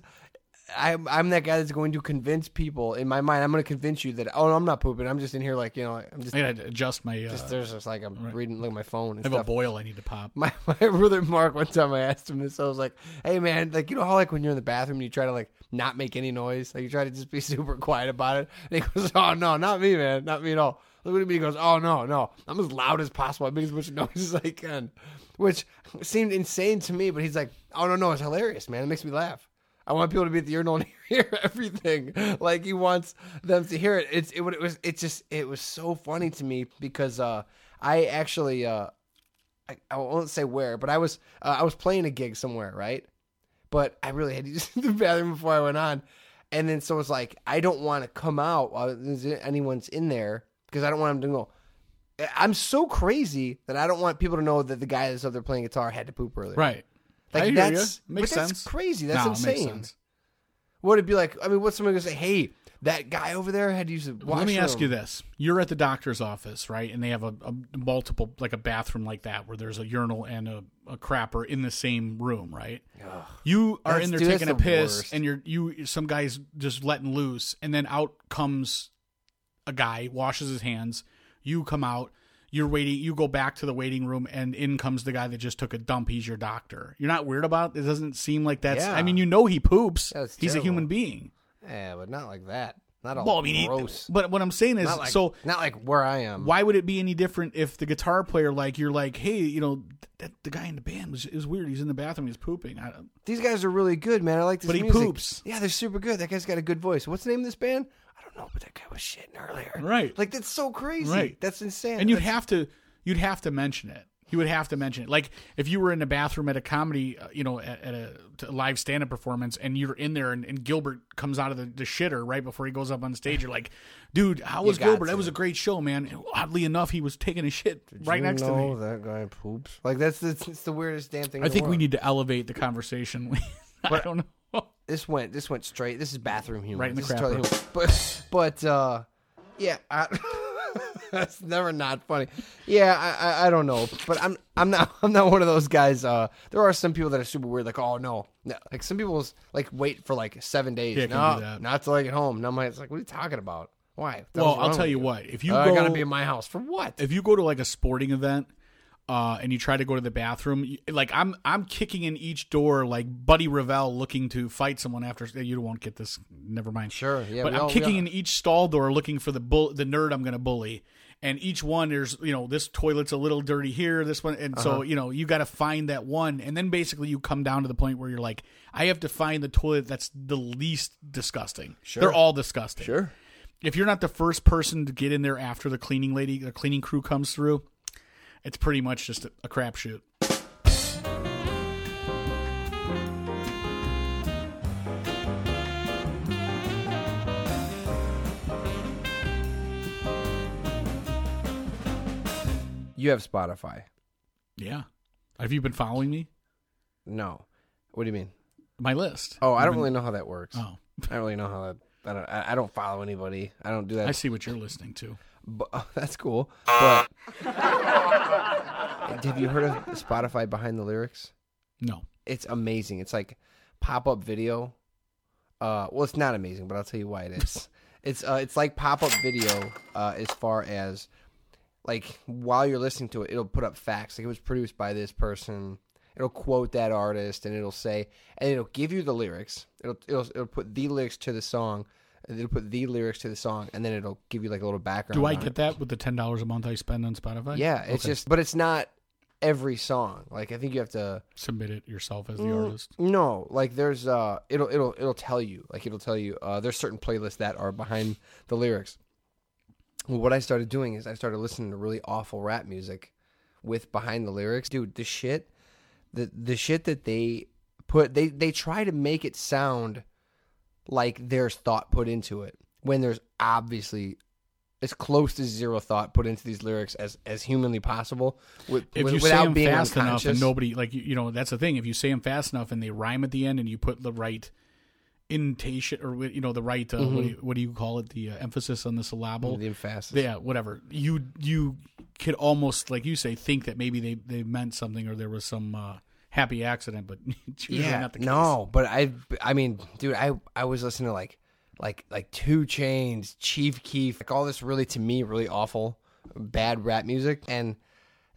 I'm, I'm that guy that's going to convince people in my mind. I'm going to convince you that, oh, I'm not pooping. I'm just in here like, you know, I'm just. I got to adjust my. Uh, just, there's just like I'm right. reading, look at my phone. And I have stuff. A boil I need to pop. My, my brother Mark, one time I asked him this. I was like, hey, man, like, you know how like when you're in the bathroom and you try to like not make any noise? Like you try to just be super quiet about it. And he goes, oh, no, not me, man. Not me at all. Look at me. He goes, oh, no, no. I'm as loud as possible. I make as much noise as I can, which seemed insane to me. But he's like, oh, no, no. It's hilarious, man. It makes me laugh. I want people to be at the urinal and hear everything. Like he wants them to hear it. It's it, it was it just it was so funny to me because uh, I actually uh, I, I won't say where, but I was uh, I was playing a gig somewhere, right? But I really had to use the bathroom before I went on, and then so it's like I don't want to come out while anyone's in there because I don't want them to go. I'm so crazy that I don't want people to know that the guy that's up there playing guitar had to poop earlier, right? Like that's, makes but sense. That's crazy. That's no, insane. What it'd be like, I mean, what's somebody going to say? Hey, that guy over there had to use a washroom. Let me ask you this. You're at the doctor's office, right? And they have a, a multiple, like a bathroom like that where there's a urinal and a, a crapper in the same room, right? Ugh. You are that's, in there dude, taking a the piss worst. And you're, you, some guy's just letting loose. And then out comes a guy, washes his hands. You come out. You're waiting. You go back to the waiting room, and in comes the guy that just took a dump. He's your doctor. You're not weird about it. It doesn't seem like that's. Yeah. I mean, you know he poops. That's He's terrible. a human being. Yeah, but not like that. Not all well, I mean, gross. He, but what I'm saying is, not like, so not like where I am. Why would it be any different if the guitar player, like you're like, hey, you know, that, the guy in the band was is weird. He's in the bathroom. He's pooping. I don't, These guys are really good, man. I like this. But he music. poops. Yeah, they're super good. That guy's got a good voice. What's the name of this band? No, but that guy was shitting earlier. Right. Like, that's so crazy. Right. That's insane. And you'd that's... have to, you'd have to mention it. He would have to mention it. Like, if you were in a bathroom at a comedy, uh, you know, at, at a, a live stand-up performance, and you're in there, and, and Gilbert comes out of the, the shitter right before he goes up on stage, you're like, dude, how was Gilbert? To. That was a great show, man. And oddly enough, he was taking a shit Did right next to me. You know that guy poops? Like, that's the, that's the weirdest damn thing I in think the world. We need to elevate the conversation. But, I don't know. This went this went straight. This is bathroom humor. Right in the crapper. Totally but, but uh, yeah, I, that's never not funny. Yeah, I, I I don't know, but I'm I'm not I'm not one of those guys. Uh, there are some people that are super weird. Like, oh no, no. Like some people like wait for like seven days. Yeah, no, not till I get home. No, my it's like, what are you talking about? Why? That well, I'll tell you what. If you uh, go, I gotta be in my house for what? If you go to like a sporting event. Uh, and you try to go to the bathroom, like I'm I'm kicking in each door like Buddy Revell looking to fight someone after. You won't get this. Never mind. Sure. Yeah, but I'm all, kicking in each stall door looking for the bull, the nerd I'm going to bully. And each one there's, you know, this toilet's a little dirty here, this one. And uh-huh. so, you know, you got to find that one. And then basically you come down to the point where you're like, I have to find the toilet that's the least disgusting. Sure. They're all disgusting. Sure. If you're not the first person to get in there after the cleaning lady, the cleaning crew comes through, it's pretty much just a, a crapshoot. You have Spotify. Yeah. Have you been following me? No. What do you mean? My list. Oh, I You've don't been... really know how that works. Oh. I don't really know how that... I don't, I don't follow anybody. I don't do that. I see what you're listening to. But, oh, that's cool. But have you heard of Spotify Behind the Lyrics? No. It's amazing. It's like pop-up video. Uh, well, it's not amazing, but I'll tell you why it is. it's uh, it's like pop-up video uh, as far as like while you're listening to it, it'll put up facts. Like it was produced by this person. It'll quote that artist, and it'll say, and it'll give you the lyrics. It'll it'll it'll put the lyrics to the song. It'll put the lyrics to the song, and then it'll give you like a little background. Do I get it. that with the ten dollars a month I spend on Spotify? Yeah, it's okay. just, but it's not every song. Like I think you have to submit it yourself as the mm, artist. No, like there's uh, it'll it'll it'll tell you, like it'll tell you uh, there's certain playlists that are behind the lyrics. Well, what I started doing is I started listening to really awful rap music with behind the lyrics, dude. The shit. The the shit that they put, they, they try to make it sound like there's thought put into it when there's obviously as close to zero thought put into these lyrics as, as humanly possible. With, if you without say them being fast enough and nobody, like, you, you know, that's the thing. If you say them fast enough and they rhyme at the end and you put the right indentation or, you know, the right, uh, mm-hmm. what, do you, what do you call it? The uh, emphasis on the syllable. The emphasis. Yeah, whatever. You, you could almost, like you say, think that maybe they, they meant something or there was some... Uh, happy accident, but it's usually yeah, not the case. No, but I, I mean, dude, I, I was listening to like, like, like Two Chainz, Chief Keef, like all this really, to me, really awful, bad rap music, and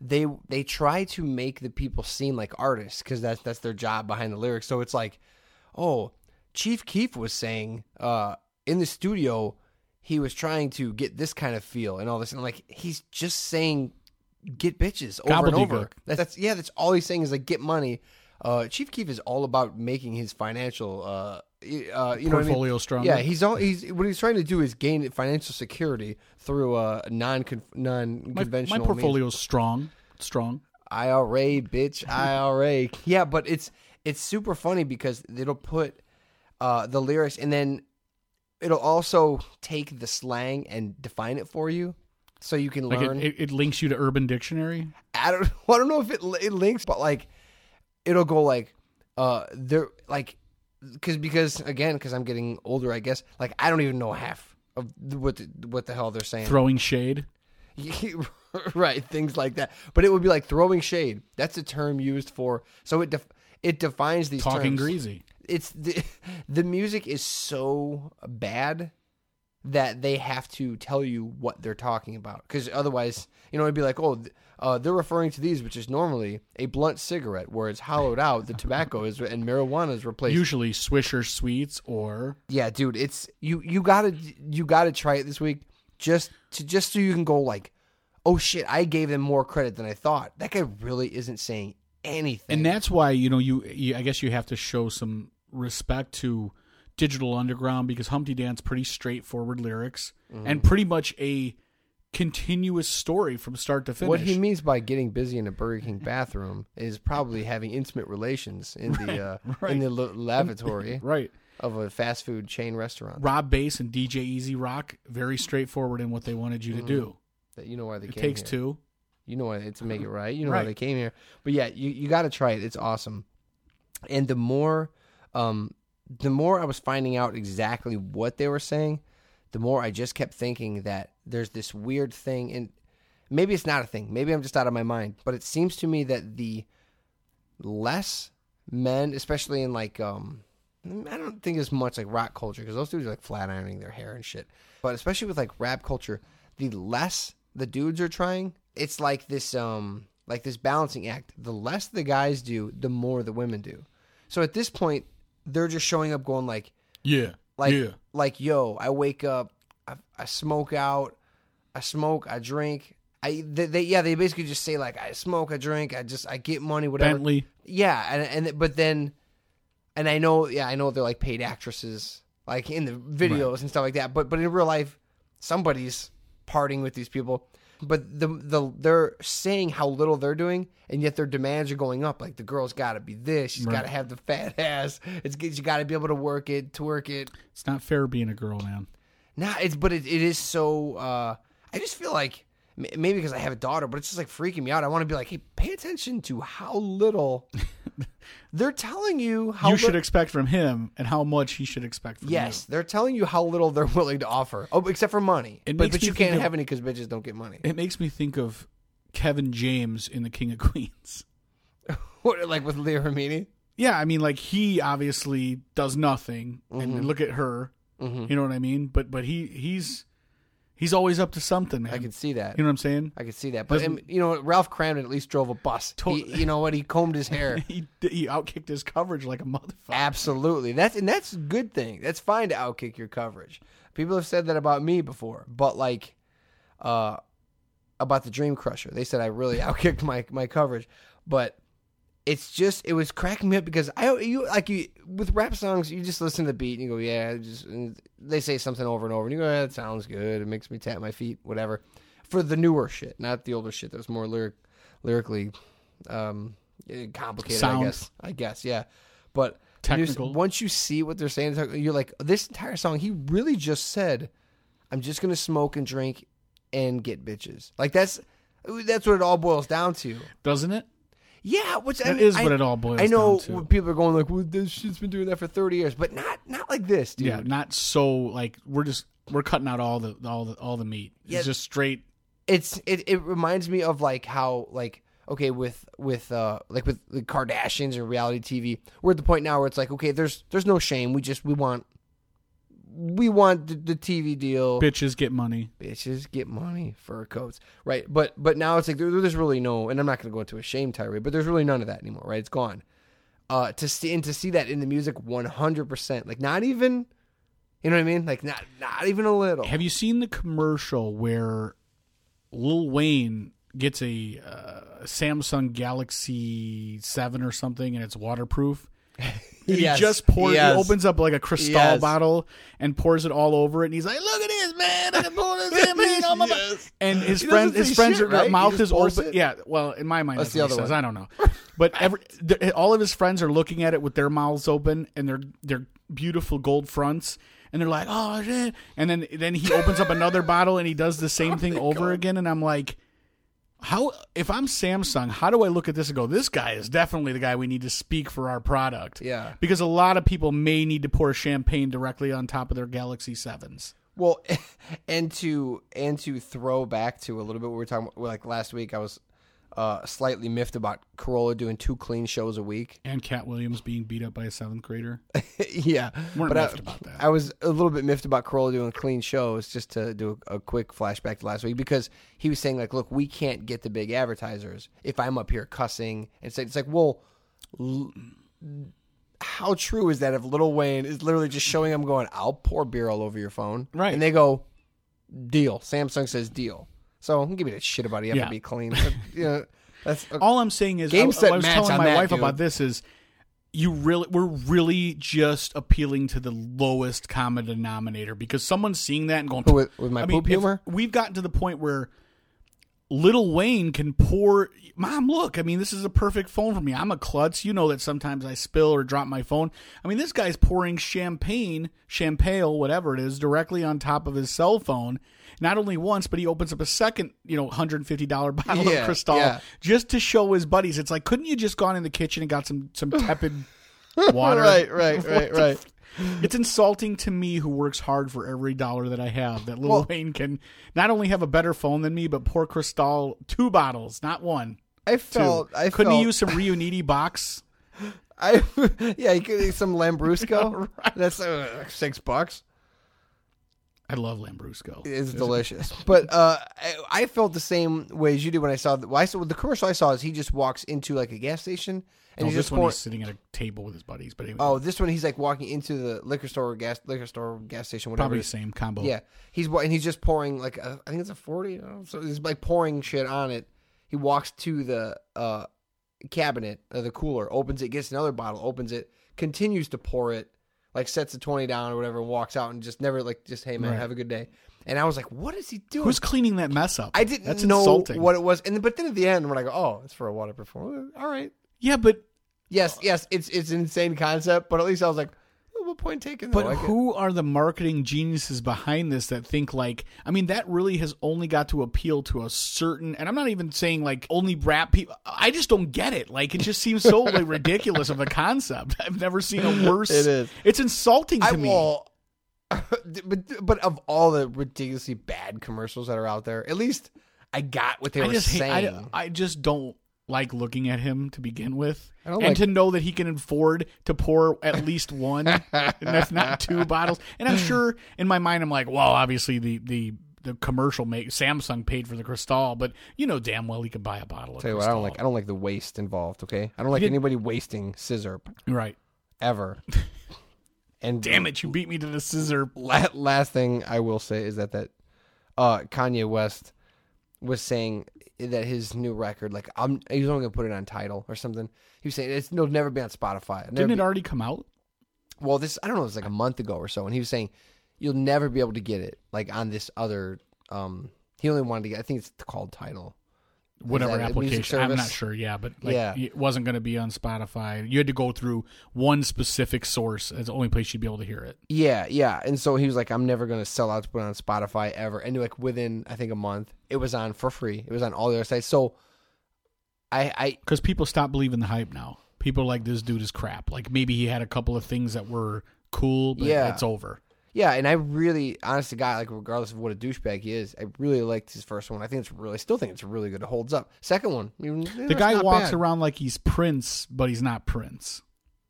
they, they try to make the people seem like artists because that's that's their job behind the lyrics. So it's like, oh, Chief Keef was saying, uh, in the studio, he was trying to get this kind of feel and all this, and I'm like, he's just saying, get bitches over and over. That's yeah, that's all he's saying is like get money. Uh, Chief Keef is all about making his financial, uh, uh, you know, portfolio I mean? stronger. Yeah, he's all he's what he's trying to do is gain financial security through uh non non conventional. My, my portfolio's means. strong, strong. I R A, bitch, I R A. Yeah, but it's it's super funny because it'll put uh, the lyrics and then it'll also take the slang and define it for you. So you can learn. Like it, it, it links you to Urban Dictionary. I don't. I don't know if it, it links, but like, it'll go like, uh, there, like, because because again, because I'm getting older, I guess. Like, I don't even know half of what the, what the hell they're saying. Throwing shade, right? Things like that. But it would be like throwing shade. That's a term used for. So it def, it defines these talking terms. Greasy. It's the the music is so bad that they have to tell you what they're talking about. Because otherwise, you know, it'd be like, oh, uh, they're referring to these, which is normally a blunt cigarette where it's hollowed out, the tobacco is, and marijuana is replaced. Usually Swisher Sweets or... Yeah, dude, it's... You, you gotta you gotta try it this week just to just so you can go like, oh shit, I gave them more credit than I thought. That guy really isn't saying anything. And that's why, you know, you, you I guess you have to show some respect to Digital Underground, because Humpty Dance, pretty straightforward lyrics mm. and pretty much a continuous story from start to finish. What he means by getting busy in a Burger King bathroom is probably having intimate relations in right, the uh, right. in the l- lavatory right. of a fast food chain restaurant. Rob Bass and D J Easy Rock, very straightforward in what they wanted you mm. to do. That you know why they it came here. It takes two. You know why to make it right. You know right. why they came here. But yeah, you you got to try it. It's awesome. And the more. Um, The more I was finding out exactly what they were saying, the more I just kept thinking that there's this weird thing, and maybe it's not a thing. Maybe I'm just out of my mind. But it seems to me that the less men, especially in like, um, I don't think as much like rock culture, because those dudes are like flat ironing their hair and shit. But especially with like rap culture, the less the dudes are trying, it's like this, um, like this balancing act. The less the guys do, the more the women do. So at this point, they're just showing up going like, yeah, like, yeah. like, yo, I wake up, I, I smoke out, I smoke, I drink. I, they, they, yeah, they basically just say like, I smoke, I drink, I just, I get money, whatever. Bentley. Yeah. And, and, but then, and I know, yeah, I know they're like paid actresses, like in the videos right. and stuff like that. But, but in real life, somebody's partying with these people, but the, the, they're saying how little they're doing, and yet their demands are going up. Like the girl's got to be this, she's right. got to have the fat ass. It's you got to be able to work it, twerk it. It's not fair being a girl, man. Nah, it's but it, it is so. Uh, I just feel like maybe because I have a daughter, but it's just like freaking me out. I want to be like, hey, pay attention to how little they're telling you. How you li- should expect from him, and how much he should expect from yes, you. Yes, they're telling you how little they're willing to offer. Oh, except for money. It but but you can't of, have any because bitches don't get money. It makes me think of Kevin James in The King of Queens. What, like with Leah Remini? Yeah, I mean, like he obviously does nothing, mm-hmm. and look at her. Mm-hmm. You know what I mean? But but he he's. He's always up to something, man. I can see that. You know what I'm saying? I can see that. But, and, you know, Ralph Cramden at least drove a bus. He, you know what? He combed his hair. he he outkicked his coverage like a motherfucker. Absolutely. That's And that's a good thing. That's fine to outkick your coverage. People have said that about me before. But, like, uh, about the Dream Crusher. They said I really outkicked my, my coverage. But it's just, it was cracking me up because, I you like, you with rap songs, you just listen to the beat and you go, yeah, just, and they say something over and over. And you go, yeah, that sounds good. It makes me tap my feet, whatever. For the newer shit, not the older shit. That was more lyric, lyrically um, complicated, Sound. I guess. I guess, yeah. But technical. Once you see what they're saying, you're like, this entire song, he really just said, I'm just going to smoke and drink and get bitches. Like, that's that's what it all boils down to. Doesn't it? Yeah, which that I mean, is what I, it all boils down to. I know down to. People are going like, well, this shit's been doing that for thirty years, but not not like this, dude. Yeah, not so like we're just we're cutting out all the all the all the meat. It's yeah, just straight. It's it, it reminds me of like how like okay, with with uh, like with the Kardashians or reality T V, we're at the point now where it's like, okay, there's there's no shame. We just we want we want the, the T V deal. Bitches get money. Bitches get money. Fur coats, right? But but now it's like there, there's really no, and I'm not going to go into a shame tirade, but there's really none of that anymore, right? It's gone. Uh, to see and to see that in the music, one hundred percent. Like not even, you know what I mean? Like not not even a little. Have you seen the commercial where Lil Wayne gets a uh, Samsung Galaxy seven or something, and it's waterproof? He yes. just pours. Yes. He opens up like a Cristal yes. bottle and pours it all over it, and he's like, "Look at this, man! I can pour this in me on my yes. And his friend, his friend's shit, right? mouth is open. It? Yeah, well, in my mind, that's, that's the other says. One. I don't know, but every th- all of his friends are looking at it with their mouths open and their their beautiful gold fronts. And they're like, oh, shit. And then, then he opens up another bottle and he does the same thing over God. again. And I'm like, how, if I'm Samsung, how do I look at this and go, this guy is definitely the guy we need to speak for our product? Yeah. Because a lot of people may need to pour champagne directly on top of their Galaxy sevens. Well, and to, and to throw back to a little bit what we were talking about, like last week, I was uh, slightly miffed about Corolla doing two clean shows a week. And Cat Williams being beat up by a seventh grader. yeah. Weren't but miffed I, about that. I was a little bit miffed about Corolla doing clean shows, just to do a, a quick flashback to last week, because he was saying, like, look, we can't get the big advertisers if I'm up here cussing. And so it's like, well, l- how true is that if Lil Wayne is literally just showing him going, I'll pour beer all over your phone. Right. And they go, deal. Samsung says deal. So give me that shit about it. You have yeah. to be clean. But, you know, that's a, all I'm saying is, I, I was telling my that, wife dude. about this is, you really, we're really just appealing to the lowest common denominator, because someone's seeing that and going with, with my I poop mean, humor. We've gotten to the point where Lil Wayne can pour. Mom, look, I mean, this is a perfect phone for me. I'm a klutz. You know that sometimes I spill or drop my phone. I mean, this guy's pouring champagne, champagne, whatever it is, directly on top of his cell phone. Not only once, but he opens up a second, you know, one hundred fifty dollars bottle yeah, of Cristal yeah. just to show his buddies. It's like, couldn't you just gone in the kitchen and got some, some tepid water? right, right, right, right. F- It's insulting to me, who works hard for every dollar that I have, that Lil well, Wayne can not only have a better phone than me, but pour Cristal two bottles, not one. I felt. Two. I couldn't felt, he use some Riuniti box? I yeah, he could use some Lambrusco. right. That's uh, six bucks. I love Lambrusco. It's delicious. But uh, I, I felt the same way as you did when I saw the, well, I saw, the commercial I saw is he just walks into like a gas station. And no, he's this just one pour- he's sitting at a table with his buddies. But anyway. Oh, this one he's like walking into the liquor store, or gas liquor store, gas station, whatever. Probably the same combo. Yeah. He's and he's just pouring like, a, I think it's a forty. You know? So he's like pouring shit on it. He walks to the uh, cabinet, uh, the cooler, opens it, gets another bottle, opens it, continues to pour it. Like sets the twenty down or whatever, and walks out and just never like just hey man, right. have a good day. And I was like, what is he doing? Who's cleaning that mess up? I didn't That's know insulting. what it was. And but then at the end when I go, oh, it's for a water performance. All right, yeah, but yes, yes, it's it's an insane concept. But at least I was like, oh, what point taken? Though? But who are the marketing geniuses behind this that think like? I mean, that really has only got to appeal to a certain. And I'm not even saying like only rap people. I just don't get it. Like it just seems so like, ridiculous of a concept. I've never seen a worse. It is. It's insulting to I, me. Well, but but of all the ridiculously bad commercials that are out there, at least I got what they I were just saying. Hate, I, I just don't. Like looking at him to begin with, I don't and like- to know that he can afford to pour at least one, and that's not two bottles. And I'm sure in my mind, I'm like, well, obviously the the, the commercial make Samsung paid for the Cristal, but you know damn well he could buy a bottle of Cristal. Tell you what, I don't like I don't like the waste involved. Okay, I don't like anybody wasting scissor, right? Ever. And damn it, you beat me to the scissor. Last thing I will say is that that uh, Kanye West was saying that his new record, like I'm, he was only gonna put it on Tidal or something. He was saying it's it'll never be on Spotify. It'll Didn't it be, already come out? Well, this I don't know. It was like a month ago or so, and he was saying you'll never be able to get it like on this other. Um, he only wanted to get. I think it's called Tidal. Whatever application, I'm not sure. Yeah, but like yeah. it wasn't going to be on Spotify. You had to go through one specific source. It's the only place you'd be able to hear it. Yeah, yeah. And so he was like, "I'm never going to sell out to put it on Spotify ever." And like within, I think a month, it was on for free. It was on all the other sites. So I, I because people stop believing the hype now. People are like, this dude is crap. Like maybe he had a couple of things that were cool, but yeah. it's over. Yeah, and I really, honest to God, like regardless of what a douchebag he is, I really liked his first one. I think it's really, I still think it's really good. It holds up. Second one, even, the guy walks bad. around like he's Prince, but he's not Prince.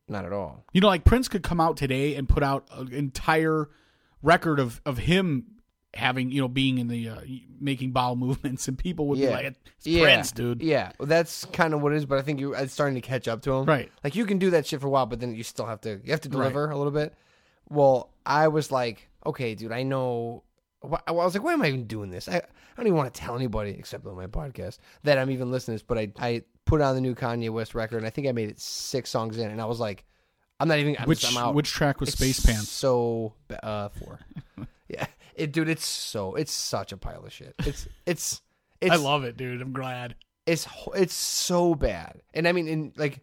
Not at all. You know, like Prince could come out today and put out an entire record of, of him having, you know, being in the uh, making bowel movements, and people would yeah. be like, "It's yeah. Prince, dude." Yeah, well, that's kind of what it is. But I think you, it's starting to catch up to him. Right. Like you can do that shit for a while, but then you still have to you have to deliver right. a little bit. Well, I was like, okay, dude, I know. I was like, why am I even doing this? I, I don't even want to tell anybody except on my podcast that I'm even listening to this, but I, I put on the new Kanye West record, and I think I made it six songs in, and I was like, I'm not even... I'm which, just, I'm out. Which track was it's Space Pants? So... Uh, four. Yeah. It, dude, it's so... It's such a pile of shit. It's... it's, it's I love it, dude. I'm glad. It's it's so bad. And I mean, in like...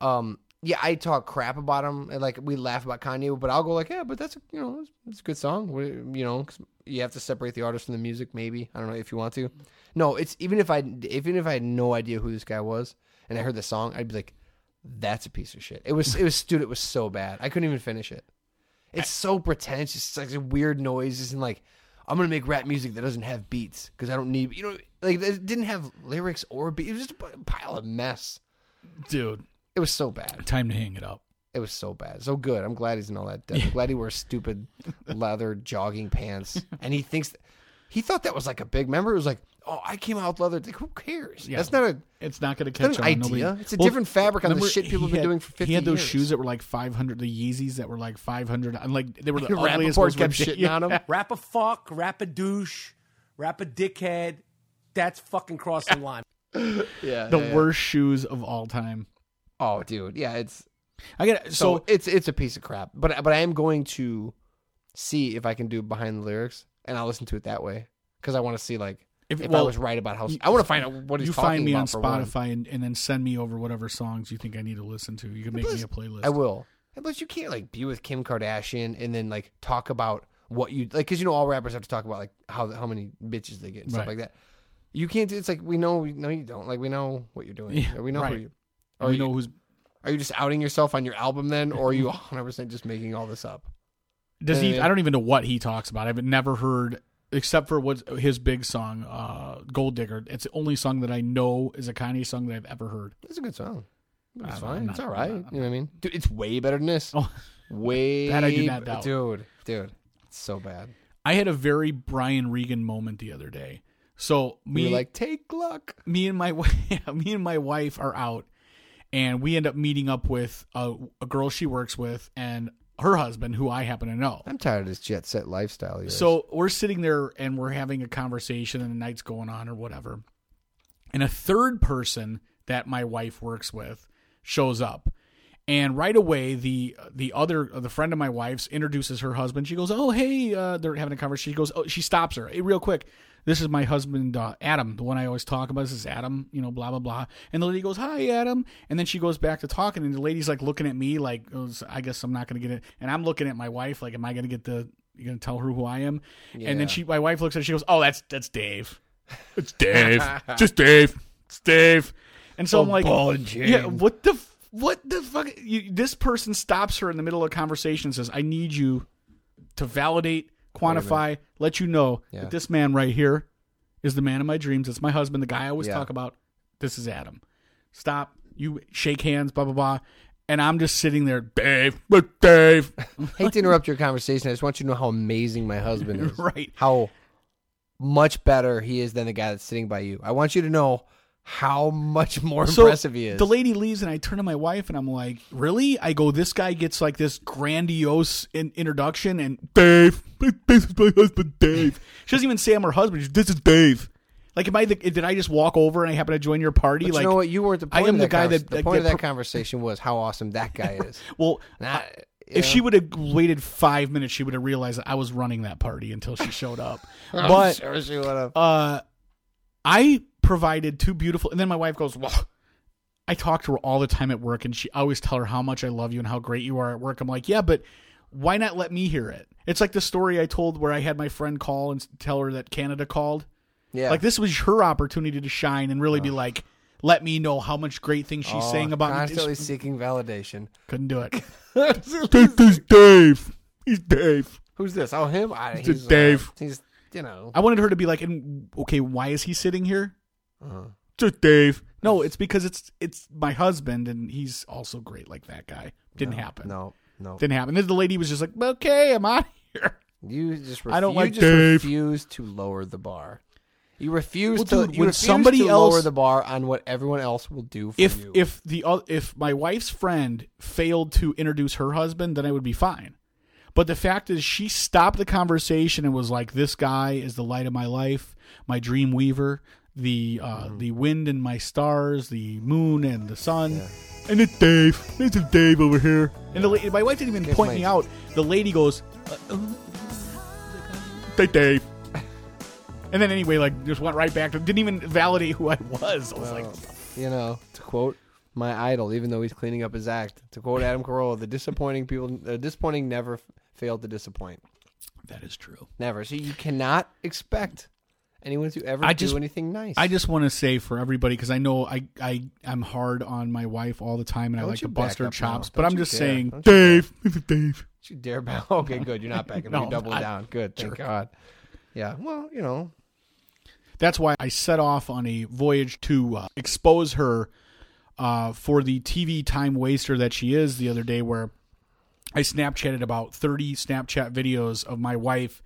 um. Yeah, I talk crap about him, and like we laugh about Kanye, but I'll go like, yeah, but that's a, you know, it's a good song, we, you know, cause you have to separate the artist from the music, maybe. I don't know if you want to. No, it's even if I even if I had no idea who this guy was, and I heard the song, I'd be like, that's a piece of shit. It was it was dude, it was so bad, I couldn't even finish it. It's so pretentious, it's like weird noises and like. I'm going to make rap music that doesn't have beats because I don't need, you know, like it didn't have lyrics or beats. It was just a pile of mess, dude. It was so bad. Time to hang it up. It was so bad. So good. I'm glad he's in all that debt. I'm glad he wears stupid leather jogging pants. And he thinks... That, he thought that was like a big... Remember? It was like, oh, I came out with leather. Like, who cares? Yeah, that's not a... It's not going to catch on. Idea. Nobody, it's a well, different fabric on the shit people have been had, doing for fifty years. He had those years. shoes that were like five hundred... The Yeezys that were like five hundred... And like, they were the ugliest ones. Kept shitting yeah. on him. Rap a fuck, rap a douche, rap a dickhead. That's fucking crossing the line. Yeah. The yeah, worst yeah. shoes of all time. Oh, dude, yeah, it's. I get it. So, so it's it's a piece of crap, but but I am going to see if I can do behind the lyrics, and I'll listen to it that way because I want to see like if, if well, I was right about how you, I want to find out what he's talking about. You find me on Spotify and, and then send me over whatever songs you think I need to listen to. You can and make plus, me a playlist. I will. And plus, you can't like be with Kim Kardashian and then like talk about what you like because you know all rappers have to talk about like how how many bitches they get and right. stuff like that. You can't. It's like we know. No, you don't. Like we know what you're doing. Yeah, we know right. who you. Or you know who's? Are you just outing yourself on your album then, or are you one hundred percent just making all this up? Does he? I don't even know what he talks about. I've never heard, except for what his big song, uh, "Gold Digger." It's the only song that I know is a Kanye song that I've ever heard. It's a good song. It's fine. Not, it's all right. Not, you know what I mean? Dude, it's way better than this. Oh, way that I do not doubt. Dude, dude, it's so bad. I had a very Brian Regan moment the other day. So me You're like take luck. Me and my me and my wife are out. And we end up meeting up with a, a girl she works with and her husband, who I happen to know. I'm tired of this jet set lifestyle. Yours. So we're sitting there and we're having a conversation and the night's going on or whatever. And a third person that my wife works with shows up. And right away, the the other the friend of my wife's introduces her husband. She goes, oh, hey, uh, they're having a conversation. She goes, oh, she stops her hey, real quick. This is my husband, uh, Adam, the one I always talk about. This is Adam, you know, blah, blah, blah. And the lady goes, hi, Adam. And then she goes back to talking. And the lady's like looking at me like, oh, I guess I'm not going to get it. And I'm looking at my wife like, am I going to get the, you're going to tell her who I am? Yeah. And then she, my wife looks at her. She goes, oh, that's, that's Dave. It's Dave. Just Dave. It's Dave. And so oh, I'm like, ball and chain. Yeah, what the, what the fuck? You, this person stops her in the middle of a conversation and says, I need you to validate quantify, let you know yeah. that this man right here is the man of my dreams. It's my husband, the guy I always yeah. talk about. This is Adam. Stop. You shake hands, blah, blah, blah. And I'm just sitting there, Dave, but Dave. I hate to interrupt your conversation. I just want you to know how amazing my husband is. Right. How much better he is than the guy that's sitting by you. I want you to know how much more so impressive he is. The lady leaves and I turn to my wife and I'm like, really? I go, this guy gets like this grandiose in- introduction and Dave, this is my husband, Dave. She doesn't even say I'm her husband. She says, this is Dave. Like, am I the, did I just walk over and I happen to join your party? But like, you know what? You weren't the point I am of that the guy converse- that, the like, point that of that per- conversation was how awesome that guy is. Well, nah, I, if know? she would have waited five minutes, she would have realized that I was running that party until she showed up. I'm but sure she would have. Uh, I... provided two beautiful, and then my wife goes, well, I talk to her all the time at work, and she I always tell her how much I love you and how great you are at work. I'm like, yeah, but why not let me hear it? It's like the story I told where I had my friend call and tell her that Canada called. Yeah, like this was her opportunity to shine and really oh. be like, let me know how much great things she's oh, saying about constantly me. Constantly seeking validation. Couldn't do it. Take this, Dave. He's Dave. Who's this? Oh, him? I, he's Dave. Uh, he's, you know. I wanted her to be like, okay, why is he sitting here? Uh-huh. Just Dave. No, it's because it's it's my husband, and he's also great like that guy. Didn't no, happen. No, no. Didn't happen. Then the lady was just like, okay, I'm out of here. You just, ref- I don't you like just Dave. refuse to lower the bar. You refuse well, to dude, you when refuse somebody to else, lower the bar on what everyone else will do for if, you. If the if my wife's friend failed to introduce her husband, then I would be fine. But the fact is, she stopped the conversation and was like, "This guy is the light of my life, my dream weaver, the uh, mm-hmm. the wind and my stars, the moon and the sun, yeah. and it's Dave. There's a Dave over here." Yeah. And the la- my wife didn't even Give point my- me out. The lady goes, uh, uh, "Hey, Dave." And then anyway, like, just went right back to didn't even validate who I was. I was well, like, you know, to quote my idol, even though he's cleaning up his act, to quote Adam Carolla, the disappointing people, the disappointing never. F- failed to disappoint. That is true. Never. So you cannot expect anyone to ever I just, do anything nice. I just want to say for everybody, because I know I, I, I'm hard on my wife all the time, and Don't I like to bust her chops, but I'm just dare. saying, Don't Dave, Dave. Don't you dare back. Okay, good. You're not backing. no, you double down. Good. Thank sure. God. Yeah. Well, you know. That's why I set off on a voyage to uh, expose her uh, for the T V time waster that she is the other day, where I Snapchatted about thirty Snapchat videos of my wife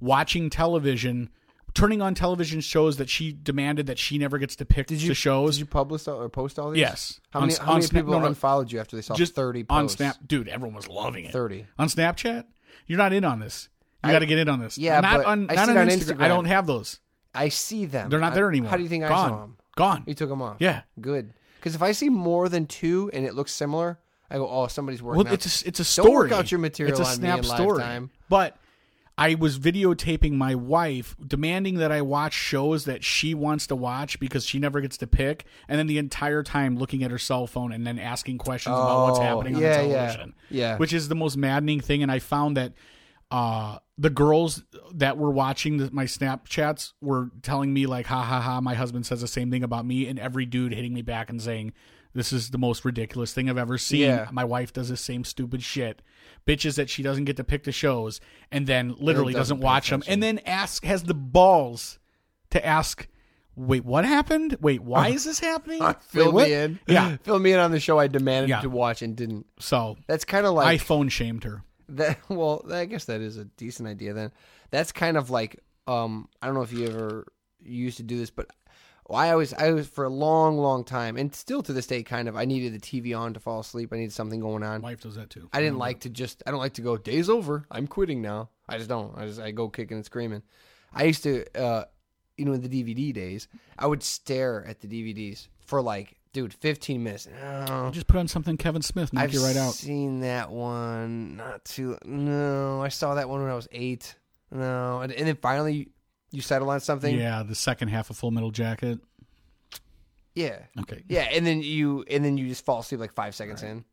watching television, turning on television shows that she demanded that she never gets to pick did you, the shows. Did you publish or post all these? Yes. How on, many, how many Sna- people no, no, unfollowed you after they saw just thirty posts? On Snap, dude, everyone was loving it. thirty On Snapchat? You're not in on this. You got to get in on this. Yeah, not but on, I not on, on Instagram. Instagram. I don't have those. I see them. They're not I, there anymore. How do you think Gone. I saw them? Gone. You took them off? Yeah. Good. Because if I see more than two and it looks similar... I go, oh, somebody's working. Well, it's a, it's a story. Don't work out your material. It's a Snap story. Lifetime. But I was videotaping my wife, demanding that I watch shows that she wants to watch because she never gets to pick, and then the entire time looking at her cell phone and then asking questions oh, about what's happening on yeah, the television. Yeah, yeah, which is the most maddening thing. And I found that uh, the girls that were watching the, my Snapchats were telling me like, ha ha ha, my husband says the same thing about me, and every dude hitting me back and saying, this is the most ridiculous thing I've ever seen. Yeah. My wife does the same stupid shit. Bitches that she doesn't get to pick the shows and then literally doesn't, doesn't watch them. And then ask has the balls to ask, wait, what happened? Wait, why is this happening? Fill wait, me in. Yeah. Fill me in on the show I demanded yeah. to watch and didn't. So that's kind of like. I phone shamed her. That, well, I guess that is a decent idea then. That's kind of like, um, I don't know if you ever you used to do this, but. Well, I always, I was for a long, long time, and still to this day, kind of. I needed the T V on to fall asleep. I needed something going on. My wife does that too. I didn't mm-hmm. like to just. I don't like to go. Day's over. I'm quitting now. I just don't. I just I go kicking and screaming. I used to, uh, you know, in the D V D days, I would stare at the D V Ds for like, dude, fifteen minutes. Oh, just put on something Kevin Smith. Knock I've you right out. Seen that one. Not too. No, I saw that one when I was eight. No, and, and then finally. You settle on something? Yeah, the second half of Full Metal Jacket. Yeah. Okay. Yeah, and then you and then you just fall asleep like five seconds right. in.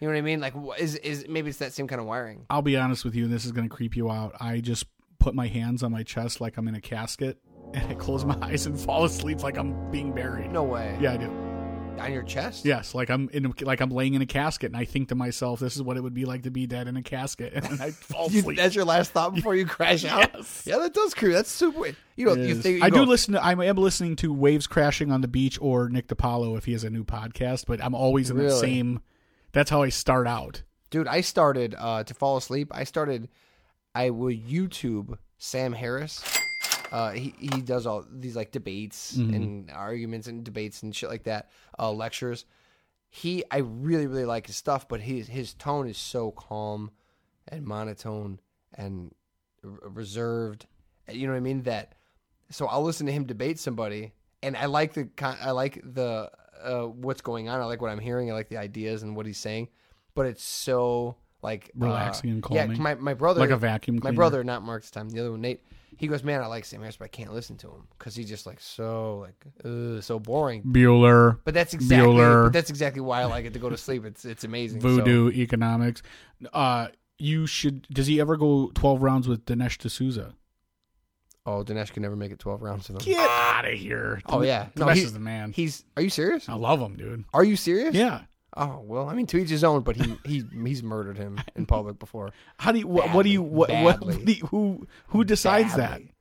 You know what I mean? Like, is is maybe it's that same kind of wiring. I'll be honest with you, and this is going to creep you out. I just put my hands on my chest like I'm in a casket, and I close my eyes and fall asleep like I'm being buried. No way. Yeah, I do. On your chest? Yes, like I'm in, like I'm laying in a casket, and I think to myself, "This is what it would be like to be dead in a casket." And then I fall asleep. you, that's your last thought before you crash out. Yes. Yeah, that does creep. That's super. You know, you think you I go, do listen. To, I am listening to Waves Crashing on the Beach or Nick DiPaolo if he has a new podcast. But I'm always in really? the same. That's how I start out, dude. I started uh, to fall asleep. I started. I will YouTube Sam Harris. Uh, he he does all these like debates mm-hmm. and arguments and debates and shit like that. Uh, lectures. He I really really like his stuff, but his his tone is so calm and monotone and reserved. You know what I mean? That so I'll listen to him debate somebody, and I like the I like the uh, what's going on. I like what I'm hearing. I like the ideas and what he's saying, but it's so like relaxing uh, and calming. Yeah, my my brother like a vacuum cleaner. My brother, not Mark's time. The other one, Nate. He goes, man, I like Sam Harris, but I can't listen to him because he's just like so like uh, so boring. Bueller, but that's exactly Bueller. But that's exactly why I like it to go to sleep. It's it's amazing. Voodoo so. Economics. Uh, you should. Does he ever go twelve rounds with Dinesh D'Souza? Oh, Dinesh can never make it twelve rounds with him. Get out of here! Oh Dinesh, yeah, no, Dinesh he, is the man. He's. Are you serious? I love him, dude. Are you serious? Yeah. Oh, well, I mean, to each his own, but he, he he's murdered him in public before. How do you, what, badly, what do you, what, what, what do you, who, who decides badly.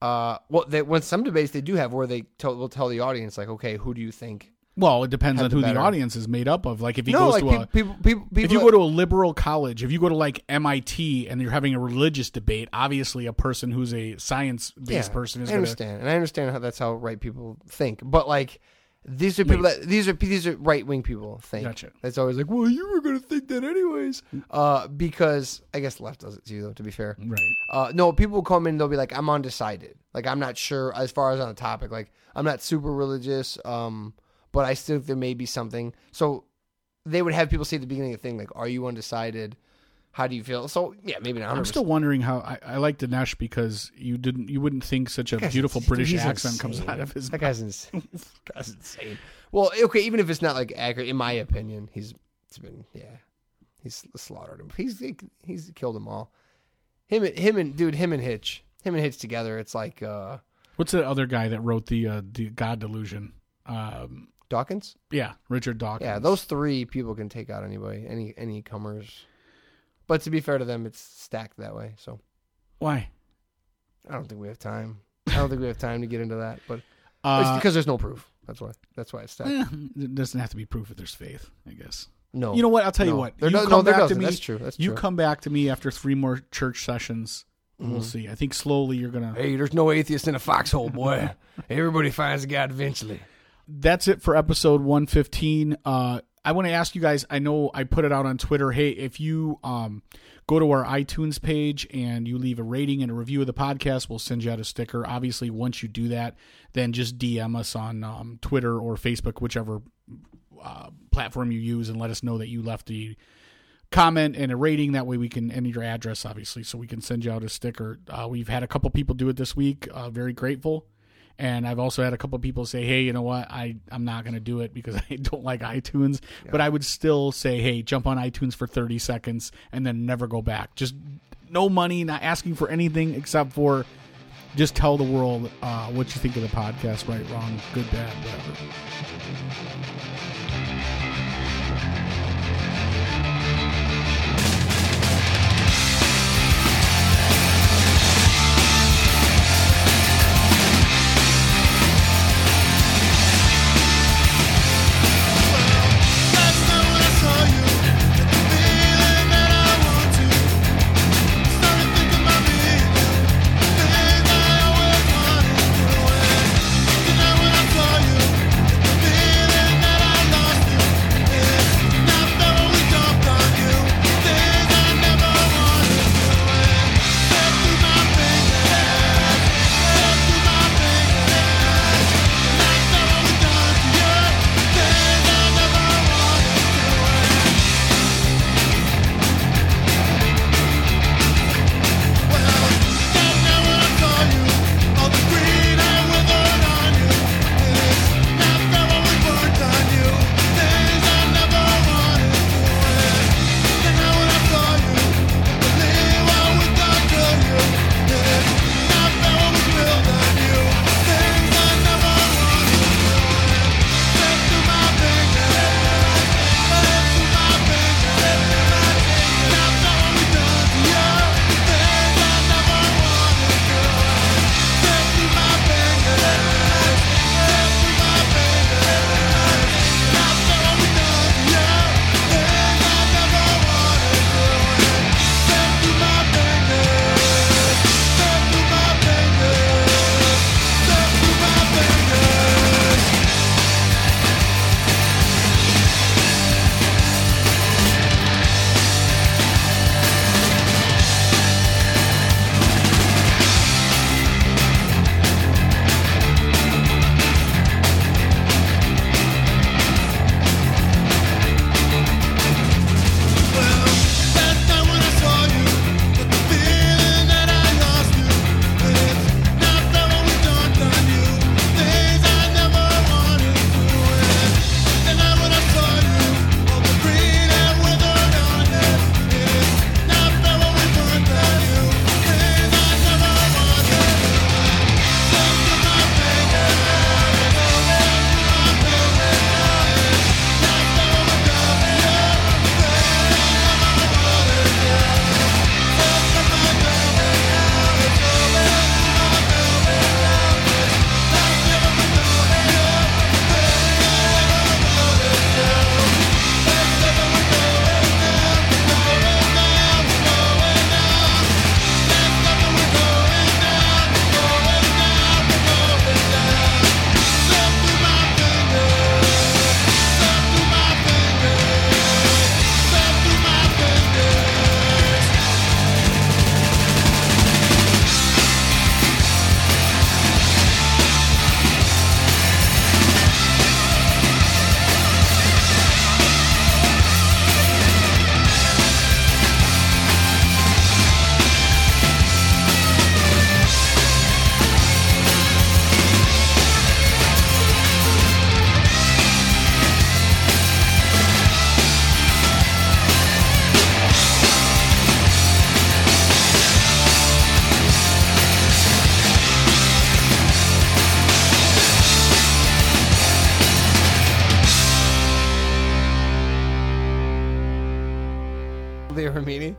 that? Uh, well, they, when some debates they do have where they tell, will tell the audience, like, okay, who do you think? Well, it depends on who the, the audience is made up of. Like, if he no, goes like to people, a, people, people, people, if you go to a liberal college, if you go to like M I T and you're having a religious debate, obviously a person who's a science-based yeah, person is going to understand, and I understand how that's how right people think, but like. These are people Wait. that these are these are right wing people think. Gotcha. That's always like, well, you were gonna think that anyways, uh, because I guess left does it to you though. To be fair, right? Uh, no, people come in, they'll be like, I'm undecided, like I'm not sure as far as on the topic, like I'm not super religious, um, but I still think there may be something. So they would have people say at the beginning of the thing, like, are you undecided? How do you feel? So yeah, maybe not. one hundred percent. I'm still wondering how I, I like Dinesh because you didn't, you wouldn't think such a beautiful British accent insane. comes out of his. That guy's insane. That guy's insane. Well, okay, even if it's not like accurate, in my opinion, he's it's been yeah, he's slaughtered him. He's he, he's killed them all. Him and him and dude, him and Hitch, him and Hitch together. It's like uh, what's the other guy that wrote the uh, the God Delusion? Um, Dawkins. Yeah, Richard Dawkins. Yeah, those three people can take out anybody, any any comers. But to be fair to them, it's stacked that way. So, why? I don't think we have time. I don't think we have time to get into that. But uh, it's because there's no proof. That's why. That's why it's stacked. Eh, it doesn't have to be proof if there's faith, I guess. No. You know what? I'll tell no. you what. There, you no, come no, back to me. That's true. That's you true. come back to me after three more church sessions. Mm-hmm. We'll see. I think slowly you're gonna. Hey, there's no atheist in a foxhole, boy. Everybody finds a God eventually. That's it for episode one fifteen. Uh, I want to ask you guys, I know I put it out on Twitter. Hey, if you um, go to our iTunes page and you leave a rating and a review of the podcast, we'll send you out a sticker. Obviously, once you do that, then just D M us on um, Twitter or Facebook, whichever uh, platform you use, and let us know that you left the comment and a rating. That way we can, and your address, obviously, so we can send you out a sticker. Uh, we've had a couple people do it this week. Uh, very grateful. And I've also had a couple of people say, hey, you know what? I, I'm not going to do it because I don't like iTunes. Yeah. But I would still say, hey, jump on iTunes for thirty seconds and then never go back. Just no money, not asking for anything except for just tell the world uh, what you think of the podcast, right, wrong, good, bad, whatever. they were meeting?